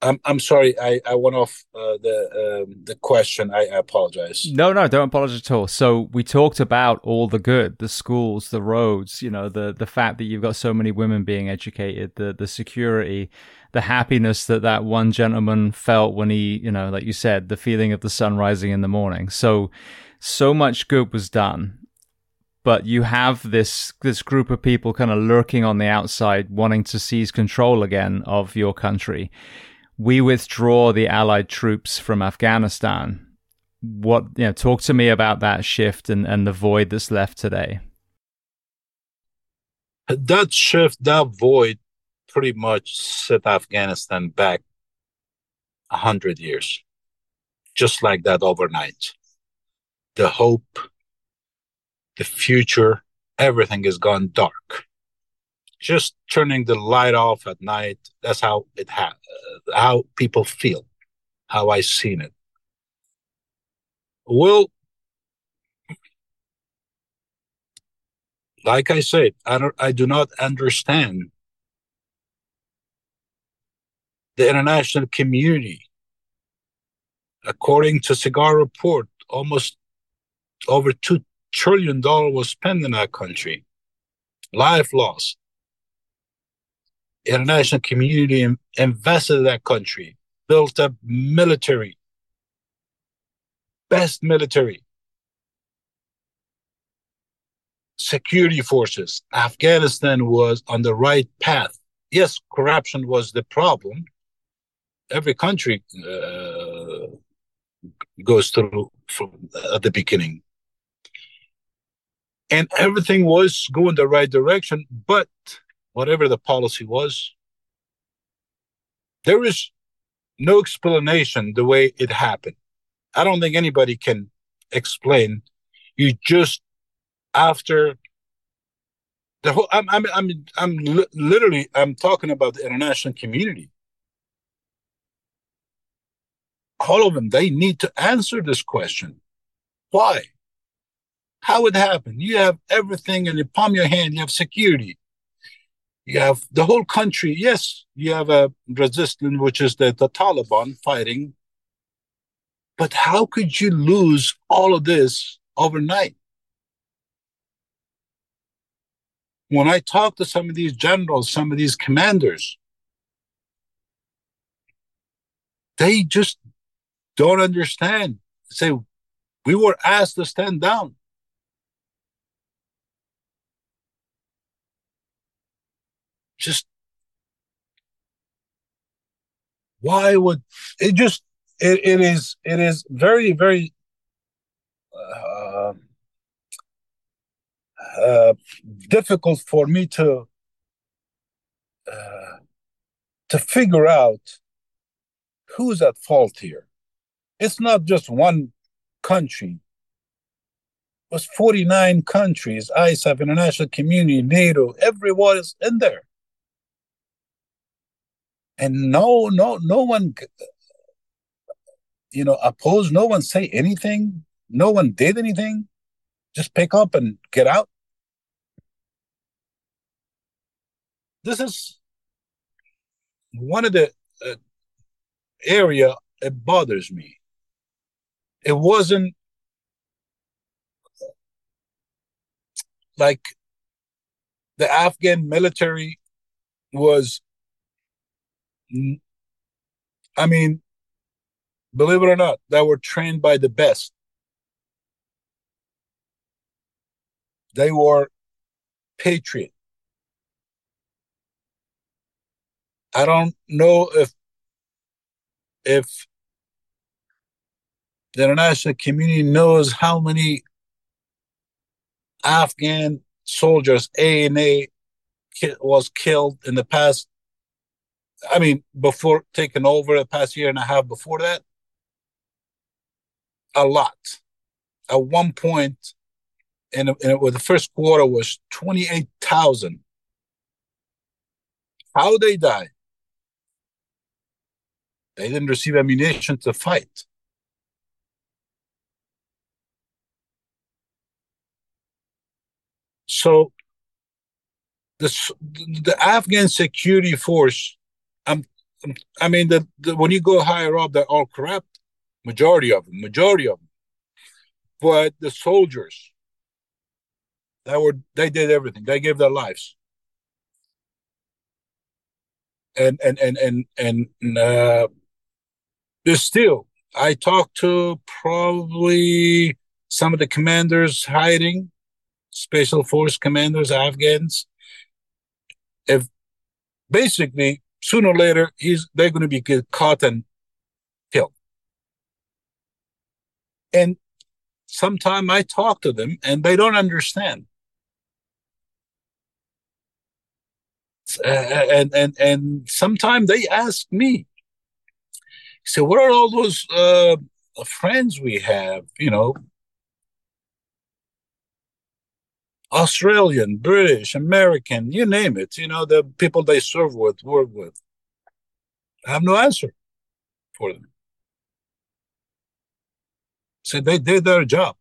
I'm I'm sorry, I, I went off uh, the um, the question. I, I apologize. No, no, don't apologize at all. So we talked about all the good, the schools, the roads, you know, the, the fact that you've got so many women being educated, the, the security, the happiness that that one gentleman felt when he, you know, like you said, the feeling of the sun rising in the morning. So, so much good was done. But you have this this group of people kind of lurking on the outside, wanting to seize control again of your country. We withdraw the Allied troops from Afghanistan. What, you know, talk to me about that shift and, and the void that's left today. That shift, that void, pretty much set Afghanistan back a hundred years, just like that overnight. The hope, the future, everything has gone dark. Just turning the light off at night, that's how it ha- how people feel, how I seen it. Well, like I said, I, don't, I do not understand the international community. According to Cigar Report, almost over two trillion dollars was spent in that country. Life lost. International community invested in that country, built up military, best military, security forces. Afghanistan was on the right path. Yes, corruption was the problem. Every country uh, goes through from at the beginning. And everything was going the right direction, but whatever the policy was, there is no explanation the way it happened. I don't think anybody can explain. You just, after the whole, I'm, I'm, I'm, I'm li- literally, I'm talking about the international community. All of them, they need to answer this question. Why? How it happened? You have everything in the palm of your hand. You have security. You have the whole country. Yes, you have a resistance, which is the, the Taliban fighting. But how could you lose all of this overnight? When I talk to some of these generals, some of these commanders, they just don't understand. They say, we were asked to stand down. Just why would it just it, it is it is very very uh, uh, difficult for me to uh, to figure out who's at fault here. It's not just one country. It was forty-nine countries, I S A F, international community, NATO, everyone is in there. And no, no, no one, you know, opposed. No one say anything. No one did anything. Just pick up and get out. This is one of the uh, area that bothers me. It wasn't like the Afghan military was. I mean, believe it or not, that were trained by the best. They were patriot. I don't know if if the international community knows how many Afghan soldiers, A N A, was killed in the past, I mean, before taking over the past year and a half before that, a lot. At one point, and the first quarter was twenty-eight thousand. How they died? They didn't receive ammunition to fight. So the, the Afghan security force, I'm, I mean, the, the, when you go higher up, they're all corrupt, majority of them, majority of them. But the soldiers, they, were, they did everything. They gave their lives. And, and, and, and, and uh, there's still, I talked to probably some of the commanders hiding, special force commanders, Afghans. If basically sooner or later he's they're going to be get caught and killed. And sometime I talk to them and they don't understand. Uh, and and and sometimes they ask me, so what are all those uh, friends we have? You know. Australian, British, American, you name it, you know, the people they serve with, work with. I have no answer for them. So they did their job.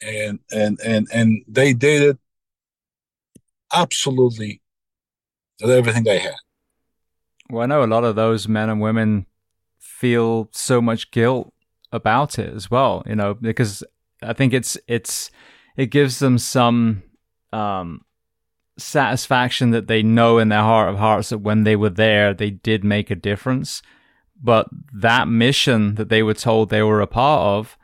And and and and they did it absolutely with everything they had. Well, I know a lot of those men and women feel so much guilt about it as well, you know, because I think it's it's it gives them some um, satisfaction that they know in their heart of hearts that when they were there, they did make a difference. But that mission that they were told they were a part of,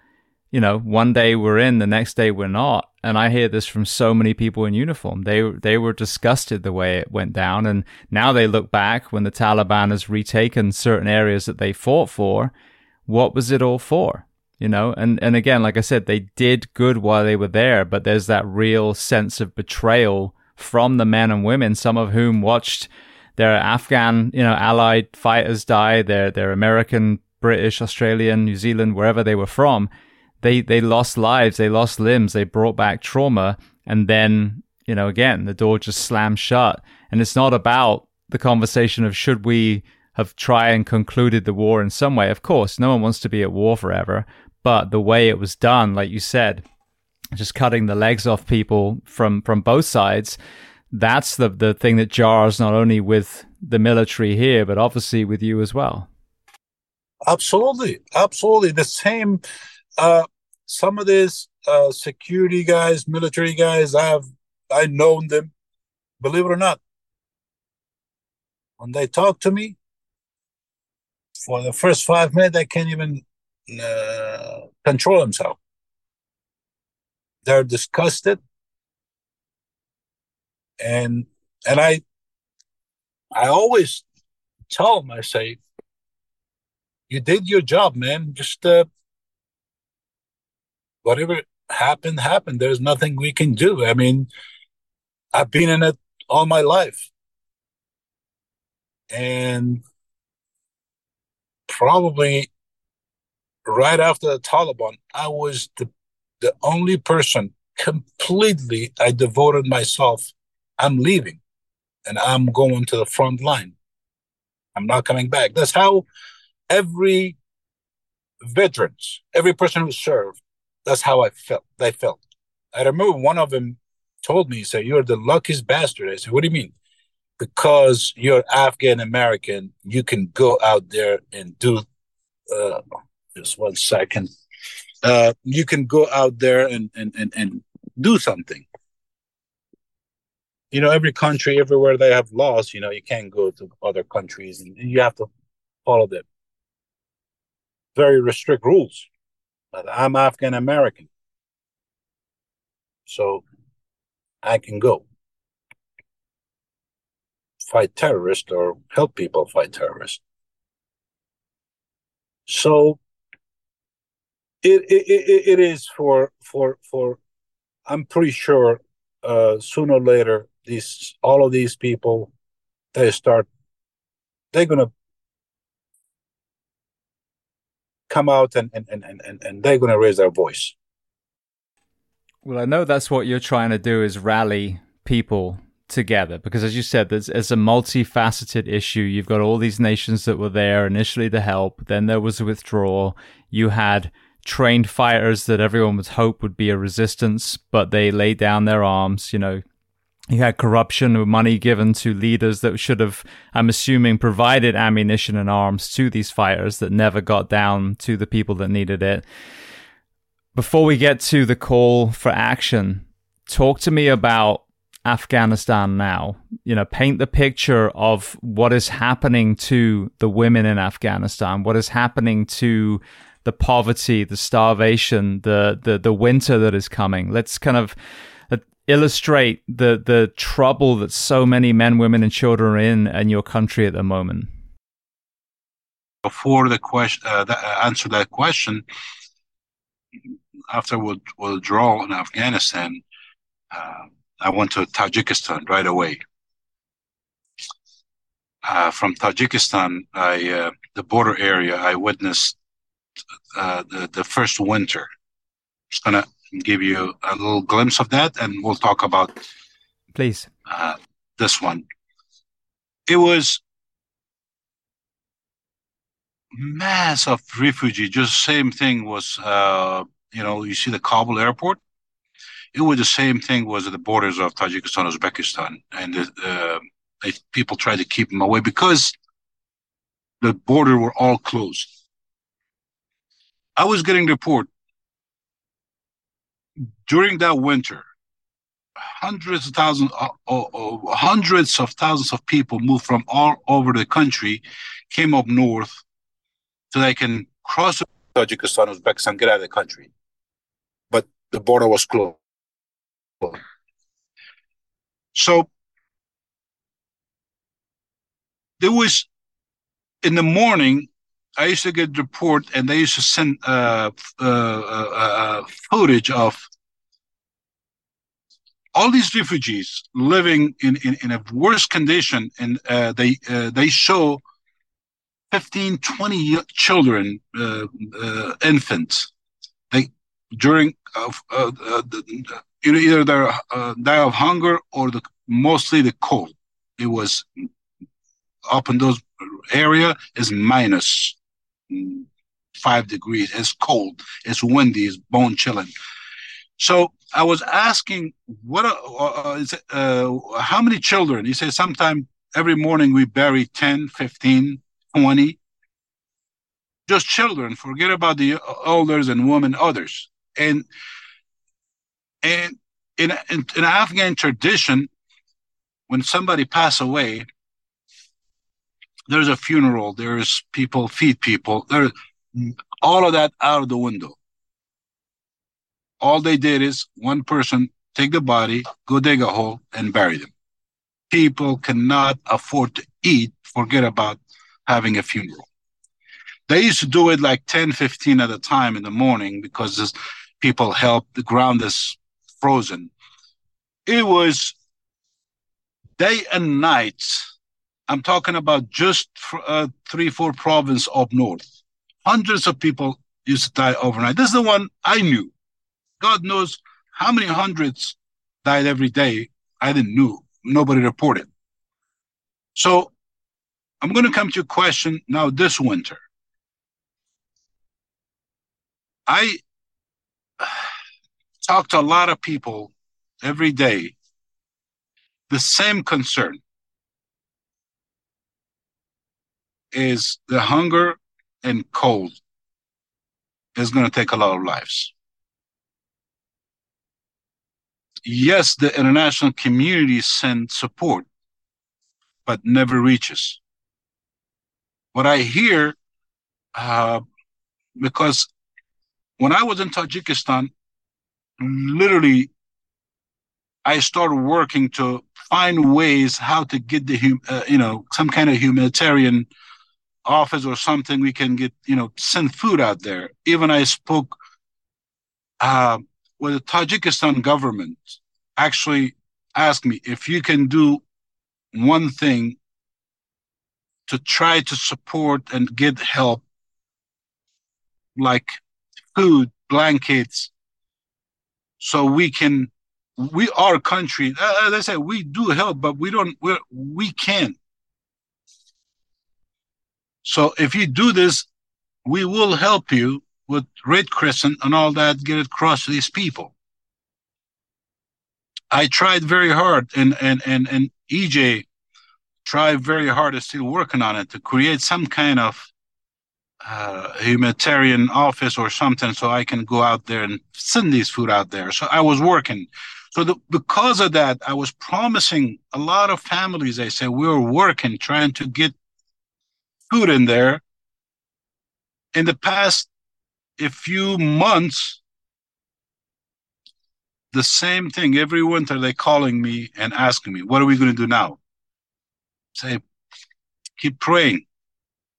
you know, one day we're in, the next day we're not. And I hear this from so many people in uniform. They they were disgusted the way it went down. And now they look back when the Taliban has retaken certain areas that they fought for. What was it all for? You know, and, and again, like I said, they did good while they were there, but there's that real sense of betrayal from the men and women, some of whom watched their Afghan, you know, allied fighters die, their their American, British, Australian, New Zealand, wherever they were from. They they lost lives, they lost limbs, they brought back trauma, and then, you know, again, the door just slammed shut. And it's not about the conversation of should we have tried and concluded the war in some way. Of course, no one wants to be at war forever. But the way it was done, like you said, just cutting the legs off people from, from both sides, that's the, the thing that jars not only with the military here, but obviously with you as well. Absolutely. Absolutely. The same, uh, some of these uh, security guys, military guys, I have, I known them, believe it or not. When they talk to me, for the first five minutes, they can't even Uh, control themselves. They're disgusted, and and I I always tell them, I say, you did your job, man. Just uh, whatever happened, happened. There's nothing we can do. I mean, I've been in it all my life, and probably right after the Taliban, I was the, the only person completely, I devoted myself. I'm leaving and I'm going to the front line. I'm not coming back. That's how every veterans, every person who served, that's how I felt. They felt. I remember one of them told me, he said, you're the luckiest bastard. I said, what do you mean? Because you're Afghan American, you can go out there and do uh just one second. Uh, you can go out there and, and, and, and do something. You know, every country, everywhere they have laws, you know, you can't go to other countries and you have to follow them. very strict rules. But I'm Afghan American, so I can go fight terrorists or help people fight terrorists. So it it it, it is for for for. I'm pretty sure uh, sooner or later these all of these people they start they're gonna come out and and, and, and and they're gonna raise their voice. Well, I know that's what you're trying to do is rally people together, because as you said, there's it's a multifaceted issue. You've got all these nations that were there initially to help, then there was a withdrawal. You had trained fighters that everyone would hope would be a resistance, but they laid down their arms, you know. You had corruption with money given to leaders that should have, I'm assuming, provided ammunition and arms to these fighters that never got down to the people that needed it. Before we get to the call for action, talk to me about Afghanistan now. You know, paint the picture of what is happening to the women in Afghanistan, what is happening to the poverty, the starvation, the the, the winter that is coming. Let's kind of illustrate the the trouble that so many men, women, and children are in in your country at the moment. Before the question, uh, the, uh, answer that question. After withdrawal in Afghanistan, uh, I went to Tajikistan right away. Uh, from Tajikistan, I uh, the border area, I witnessed uh, the the first winter. I'm just gonna give you a little glimpse of that, and we'll talk about please uh, this one. It was mass of refugees. Just same thing was, uh, you know, you see the Kabul airport. It was the same thing was at the borders of Tajikistan, Uzbekistan, and the, uh, they, people tried to keep them away because the border were all closed. I was getting report. During that winter, hundreds of thousands, uh, uh, uh, hundreds of thousands of people moved from all over the country, came up north, so they can cross Tajikistan, Uzbekistan, get out of the country. But the border was closed. So there was, in the morning, I used to get report, and they used to send uh, uh, uh, footage of all these refugees living in, in, in a worse condition, and uh, they uh, they show fifteen, twenty children, uh, uh, infants. They during uh, uh, the, either they uh, die of hunger or the mostly the cold. It was up in those area is minus. Five degrees. It's cold. It's windy. It's bone chilling. So I was asking, what? Uh, is, uh, how many children? He said, sometime every morning we bury ten, fifteen, twenty, just children. Forget about the elders and women, others. And and in in, in Afghan tradition, when somebody passed away, there's a funeral, there's people, feed people, there's all of that out of the window. All they did is one person take the body, go dig a hole, and bury them. People cannot afford to eat, forget about having a funeral. They used to do it like ten, fifteen at a time in the morning because this, people help, the ground is frozen. It was day and night. I'm talking about just uh, three, four provinces up north. Hundreds of people used to die overnight. This is the one I knew. God knows how many hundreds died every day. I didn't know. Nobody reported. So I'm going to come to your question now this winter. I talked to a lot of people every day. The same concern is the hunger and cold is going to take a lot of lives. Yes, the international community sends support, but never reaches. What I hear, uh, because when I was in Tajikistan, literally, I started working to find ways how to get the, hum, uh, you know, some kind of humanitarian office or something we can get, you know, send food out there. Even I spoke uh, with the Tajikistan government, actually asked me if you can do one thing to try to support and get help, like food, blankets, so we can, we our country, as I said, we do help, but we don't, we're, we can't. So if you do this, we will help you with Red Crescent and all that, get it across to these people. I tried very hard, and and and, and E J tried very hard, is still working on it, to create some kind of uh, humanitarian office or something, so I can go out there and send these food out there. So I was working. So the, because of that, I was promising a lot of families, they said, we were working, trying to get food in there. In the past a few months, the same thing. Every winter, they're calling me and asking me, what are we going to do now? Say, keep praying.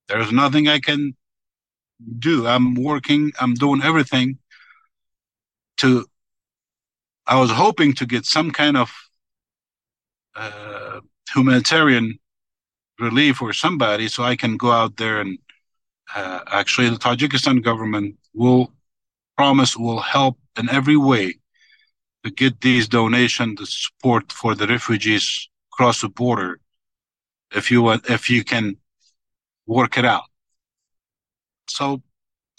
There's nothing I can do. I'm working. I'm doing everything to, I was hoping to get some kind of uh, humanitarian relief for somebody, so I can go out there and uh, actually the Tajikistan government will promise, will help in every way to get these donations, the support for the refugees across the border, if you want, if you can work it out. So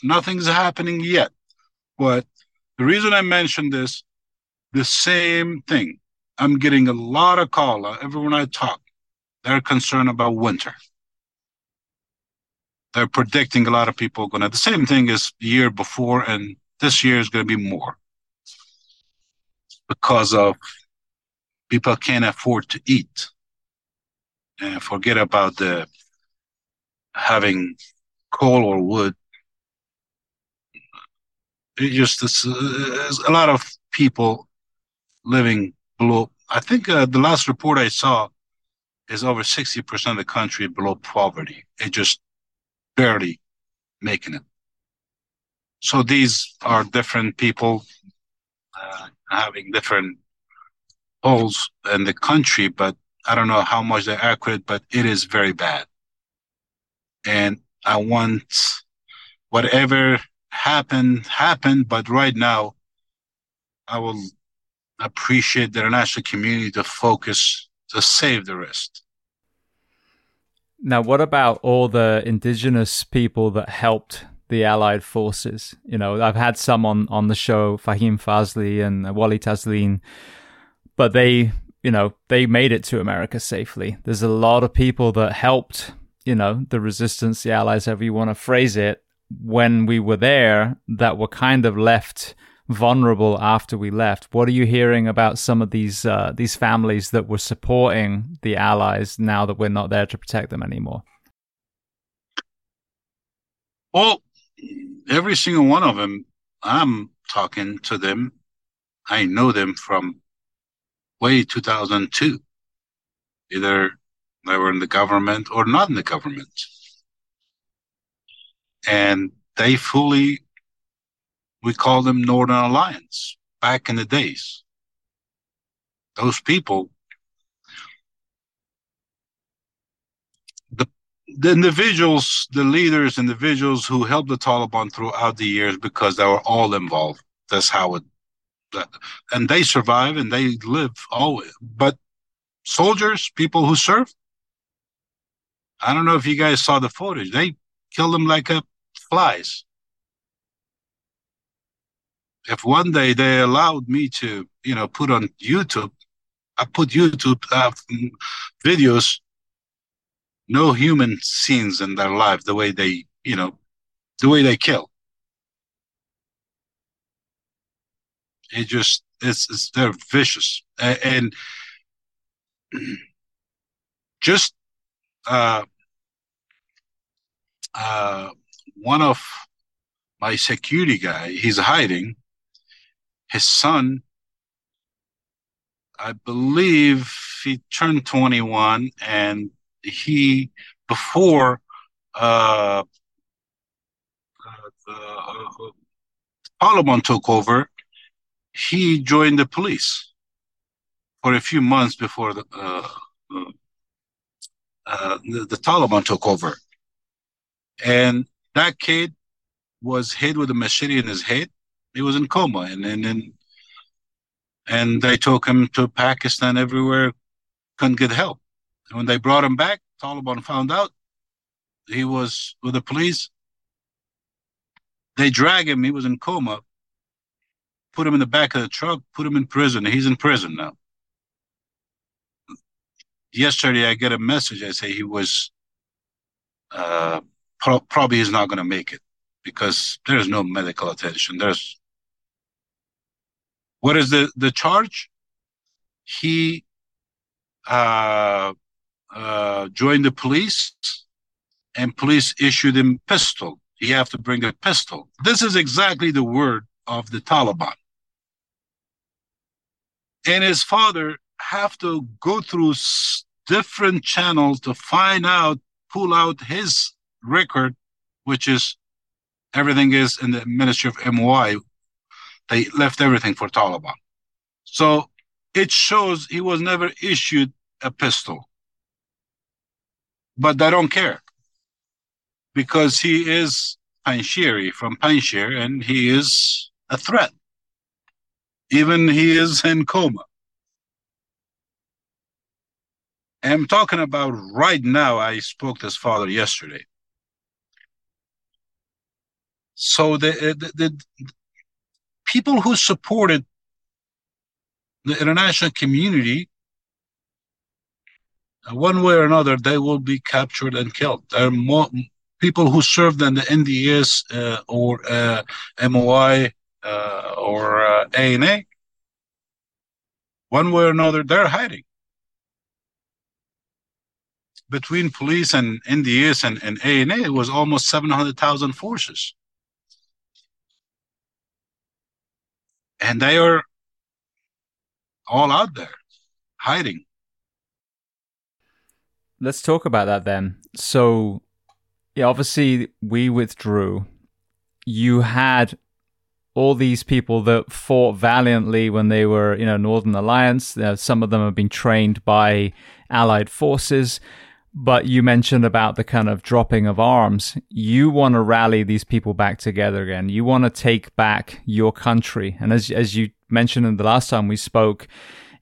nothing's happening yet. But the reason I mentioned this, the same thing. I'm getting a lot of calls. Everyone I talk, they're concerned about winter. They're predicting a lot of people going to, the same thing as the year before, and this year is going to be more, because of people can't afford to eat. And forget about the having coal or wood. It just it's, it's a lot of people living below. I think uh, the last report I saw is over sixty percent of the country below poverty. It just barely making it. So these are different people uh, having different holes in the country, but I don't know how much they're accurate, but it is very bad. And I want whatever happened, happened. But right now, I will appreciate the international community to focus to save the rest. Now, what about all the indigenous people that helped the Allied forces? You know, I've had some on, on the show, Fahim Fazli and Wali Taslim, but they... you know, they made it to America safely. There's a lot of people that helped, you know, the resistance, the allies, however you want to phrase it, when we were there, that were kind of left vulnerable after we left. What are you hearing about some of these uh, these families that were supporting the allies now that we're not there to protect them anymore? Well, every single one of them, I'm talking to them. I know them from way two thousand two, either they were in the government or not in the government. And they fully, we call them Northern Alliance back in the days. Those people, the, the individuals, the leaders, individuals who helped the Taliban throughout the years, because they were all involved. That's how it, and they survive and they live always. But soldiers, people who serve, I don't know if you guys saw the footage. They kill them like a flies. If one day they allowed me to, you know, put on YouTube, I put YouTube uh, videos, no human scenes in their life, the way they, you know, the way they kill. It just, it's, it's, they're vicious. And just uh, uh, one of my security guy, he's hiding. His son, I believe he turned twenty-one, and he, before uh, the uh, Taliban took over, he joined the police for a few months before the uh, uh, the, the Taliban took over. And that kid was hit with a machete in his head. He was in coma, and and and, and they took him to Pakistan, everywhere, couldn't get help. And when they brought him back, Taliban found out he was with the police. They drag him. He was in coma. Put him in the back of the truck. Put him in prison. He's in prison now. Yesterday, I get a message. I say he was. Uh, pro- probably he's not going to make it because there is no medical attention. There's. What is the the charge? He. Uh, uh, joined the police, and police issued him pistol. You have to bring a pistol. This is exactly the word of the Taliban. And his father have to go through s- different channels to find out, pull out his record, which is everything is in the Ministry of M O I. They left everything for Taliban. So it shows he was never issued a pistol. But they don't care. Because he is Panjshiri, from Panjshir, and he is a threat. Even he is in coma. I'm talking about right now. I spoke to his father yesterday. So the, the, the people who supported the international community, one way or another, they will be captured and killed. There are more people who served in the N D S uh, or uh, M O I uh, or uh, A N A, one way or another, they're hiding. Between police and N D S and, and A N A, it was almost seven hundred thousand forces. And they are all out there, hiding. Let's talk about that then. So... yeah, obviously we withdrew. You had all these people that fought valiantly when they were, you know, Northern Alliance. Uh, some of them have been trained by Allied forces. But you mentioned about the kind of dropping of arms. You want to rally these people back together again. You want to take back your country. And as as you mentioned in the last time we spoke,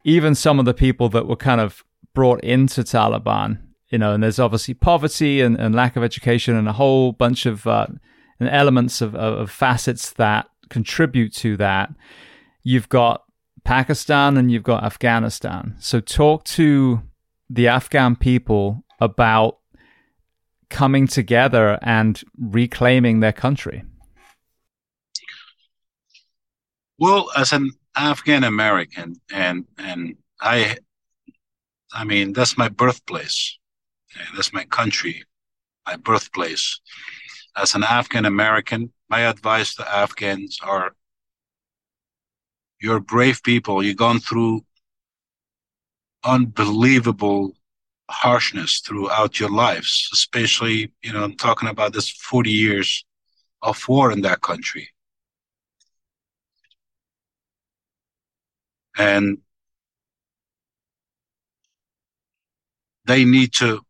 even some of the people that were kind of brought into Taliban, you know, and there's obviously poverty and, and lack of education and a whole bunch of uh, elements of, of, of facets that contribute to that. You've got Pakistan and you've got Afghanistan. So talk to the Afghan people about coming together and reclaiming their country. Well, as an Afghan American, and and I, I mean, that's my birthplace. That's my country, my birthplace. As an Afghan American, my advice to Afghans are, you're brave people. You've gone through unbelievable harshness throughout your lives, especially, you know, I'm talking about this forty years of war in that country. And they need to,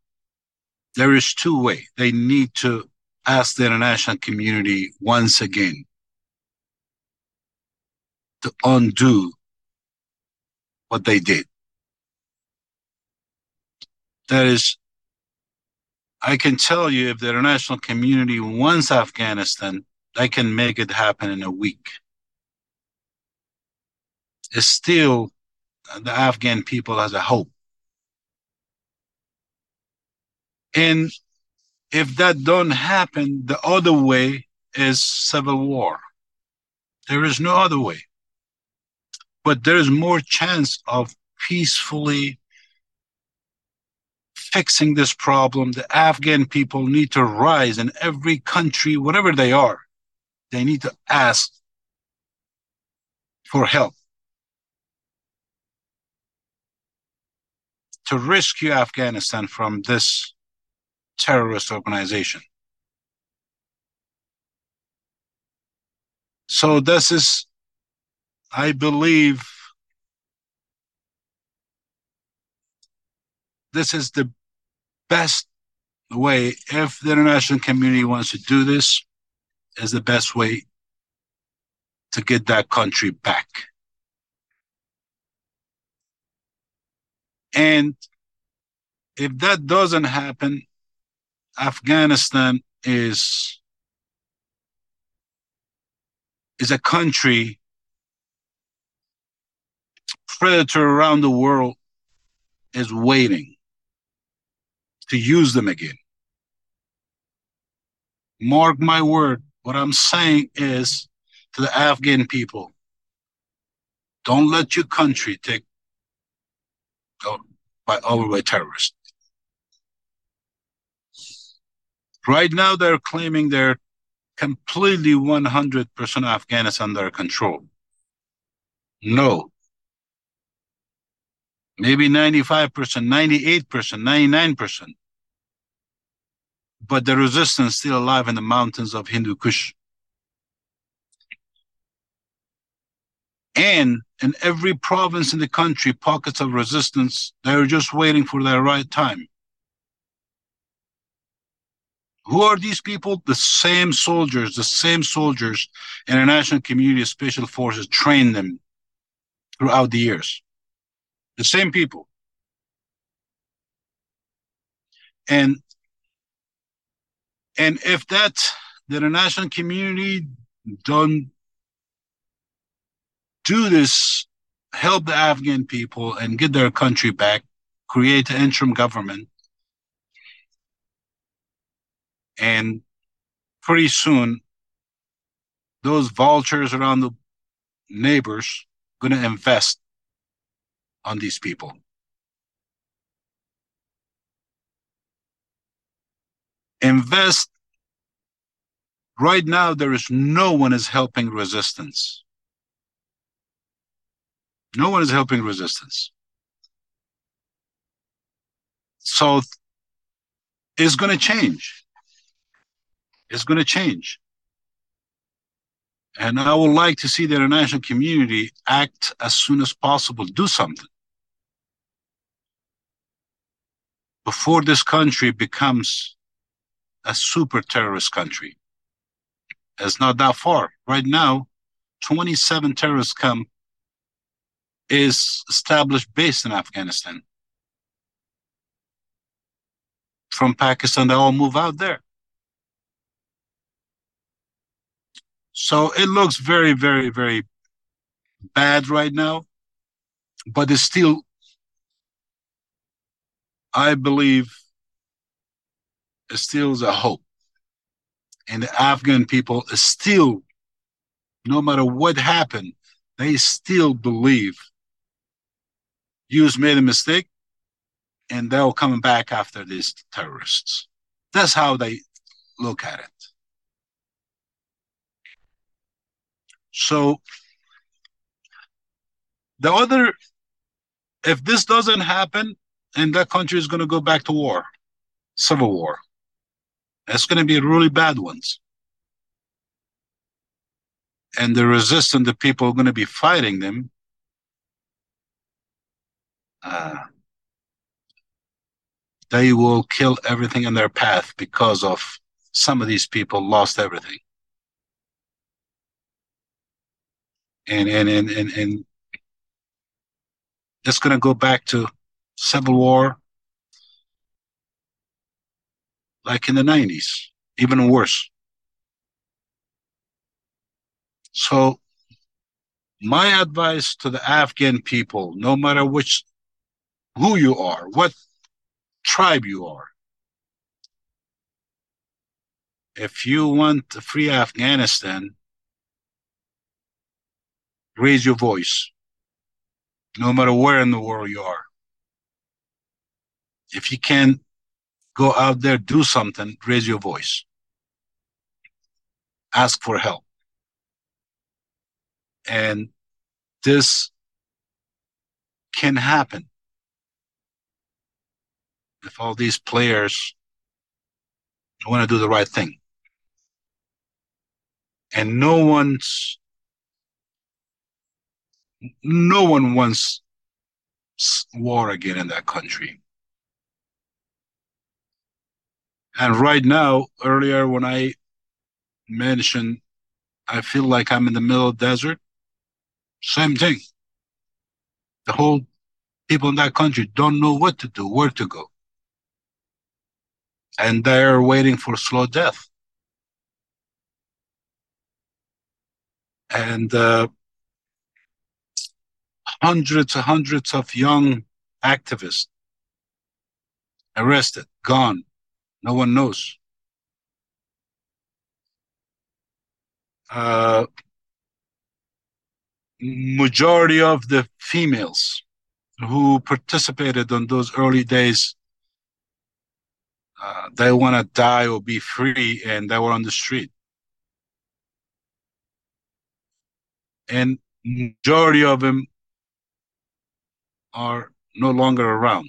there is two ways. They need to ask the international community once again to undo what they did. That is, I can tell you, if the international community wants Afghanistan, they can make it happen in a week. It's still, the Afghan people has a hope. And if that don't happen, the other way is civil war. There is no other way. But there is more chance of peacefully fixing this problem. The Afghan people need to rise in every country, whatever they are, They need to ask for help. To rescue Afghanistan from this terrorist organization. So this is, I believe, this is the best way, if the international community wants to do this, is the best way to get that country back. And if that doesn't happen, Afghanistan is, is a country, predator around the world is waiting to use them again. Mark my word, what I'm saying is to the Afghan people, don't let your country take by over by terrorists. Right now, they're claiming they're completely one hundred percent Afghanistan under control. No. Maybe ninety-five percent, ninety-eight percent, ninety-nine percent. But the resistance is still alive in the mountains of Hindu Kush. And in every province in the country, pockets of resistance, they're just waiting for their right time. Who are these people? The same soldiers, the same soldiers, international community, special forces trained them throughout the years. The same people. And, and if that, the international community don't do this, help the Afghan people and get their country back, create an interim government, and pretty soon those vultures around the neighbors going to invest on these people. Invest. Right now, there is no one is helping resistance. No one is helping resistance. So it's going to change. It's going to change. And I would like to see the international community act as soon as possible, do something. Before this country becomes a super terrorist country. It's not that far. Right now, twenty-seven terrorist camps is established based in Afghanistan. From Pakistan, they all move out there. So it looks very, very, very bad right now, but it's still, I believe, it still is a hope. And the Afghan people is still, no matter what happened, they still believe you've made a mistake and they'll come back after these terrorists. That's how they look at it. So the other, if this doesn't happen, and that country is going to go back to war, civil war. That's going to be really bad ones. And the resistance, the people are going to be fighting them. Uh, they will kill everything in their path because of some of these people lost everything. And, and, and, and, and it's going to go back to civil war like in the nineties, even worse. So my advice to the Afghan people, no matter which, who you are, what tribe you are, if you want to free Afghanistan, raise your voice, no matter where in the world you are. If you can go out there, do something, raise your voice. Ask for help. And this can happen if all these players want to do the right thing. And no one's, no one wants war again in that country. And right now, earlier when I mentioned, I feel like I'm in the middle of the desert, same thing. The whole people in that country don't know what to do, where to go. And they're waiting for slow death. And uh, hundreds and hundreds of young activists arrested, gone. No one knows. Uh, majority of the females who participated in those early days, uh, they want to die or be free, and they were on the street. And majority of them are no longer around.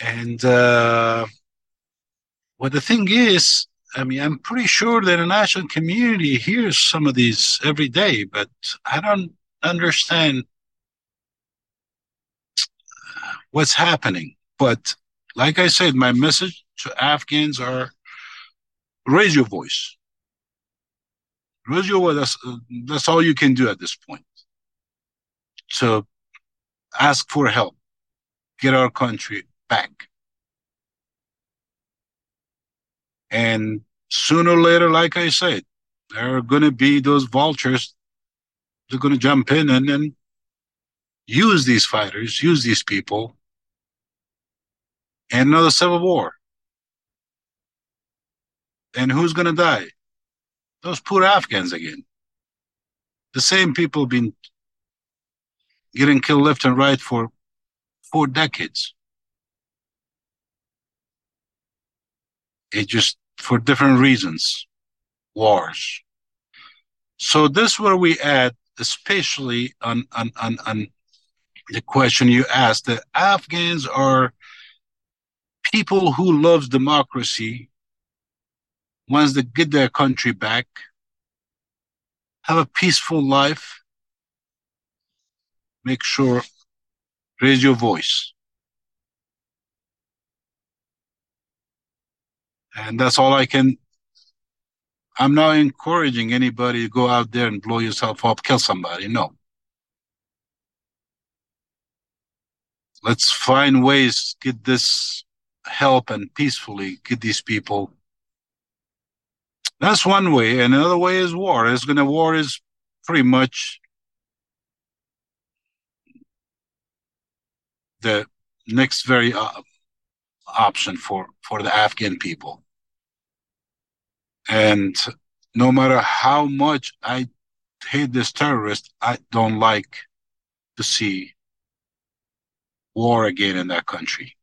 And uh, well, the thing is, I mean, I'm pretty sure the international community hears some of these every day, but I don't understand what's happening. But like I said, my message to Afghans are, raise your voice. Raise your voice. That's, that's all you can do at this point. So ask for help. Get our country back. And sooner or later, like I said, there are going to be those vultures that are going to jump in and then use these fighters, use these people, and another civil war. And who's going to die? Those poor Afghans again. The same people have been getting killed left and right for four decades. It just, for different reasons, wars. So this is where we add, especially on, on, on, on the question you asked, the Afghans are people who love democracy, wants to get their country back, have a peaceful life. Make sure, raise your voice. And that's all I can. I'm not encouraging anybody to go out there and blow yourself up, kill somebody. No. Let's find ways to get this help and peacefully get these people. That's one way. And another way is war. It's going to war is pretty much the next very uh, option for, for the Afghan people. And no matter how much I hate this terrorist, I don't like to see war again in that country.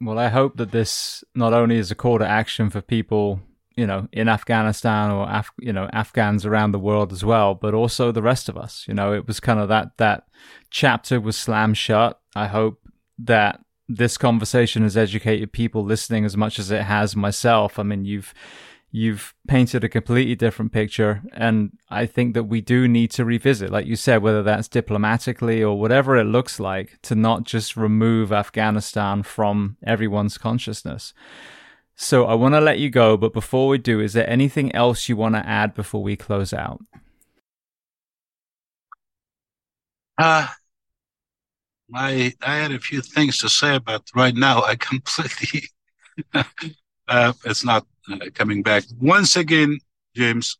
Well, I hope that this not only is a call to action for people, you know, in Afghanistan or, Af- you know, Afghans around the world as well, but also the rest of us. You know, it was kind of that, that chapter was slammed shut. I hope that this conversation has educated people listening as much as it has myself. I mean, you've you've painted a completely different picture, and I think that we do need to revisit, like you said, whether that's diplomatically or whatever it looks like, to not just remove Afghanistan from everyone's consciousness. So I want to let you go, but before we do, is there anything else you want to add before we close out? Uh I, I had a few things to say, but right now I completely, uh, it's not uh, coming back. Once again, James,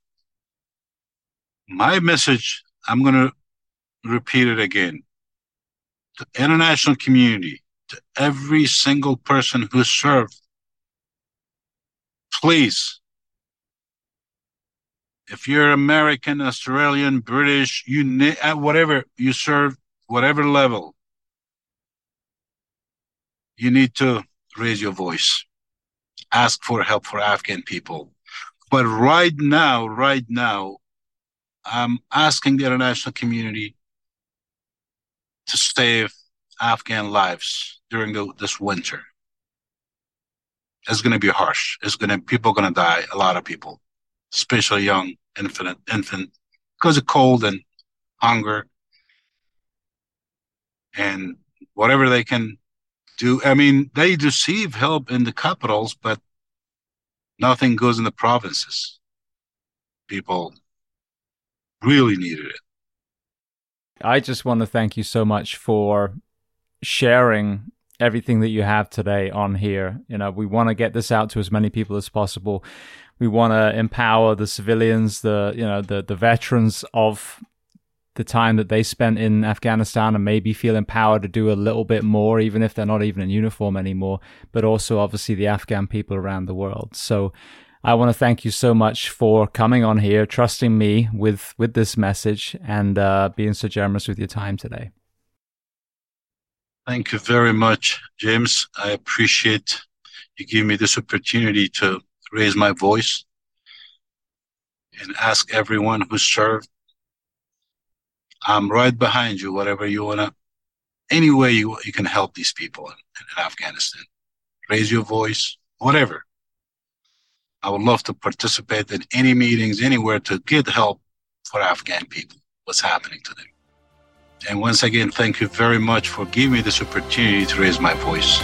my message, I'm going to repeat it again. To the international community, to every single person who served, please, if you're American, Australian, British, you whatever you serve, whatever level, you need to raise your voice. ask for help for Afghan people. But right now, right now, I'm asking the international community to save Afghan lives during the, this winter. It's going to be harsh. It's going to people are going to die. A lot of people, especially young infant infant, because of cold and hunger and whatever they can do. I mean, they receive help in the capitals, but nothing goes in the provinces. People really needed it. I just want to thank you so much for sharing everything that you have today on here. You know, we want to get this out to as many people as possible. We want to empower the civilians, the, you know, the, the veterans of the time that they spent in Afghanistan, and maybe feel empowered to do a little bit more, even if they're not even in uniform anymore, but also obviously the Afghan people around the world. So I want to thank you so much for coming on here, trusting me with, with this message, and uh, being so generous with your time today. Thank you very much, James. I appreciate you giving me this opportunity to raise my voice and ask everyone who served, I'm right behind you, whatever you want to, any way you, you can help these people in, in Afghanistan. Raise your voice, whatever. I would love to participate in any meetings, anywhere to get help for Afghan people, what's happening to them. And once again, thank you very much for giving me this opportunity to raise my voice.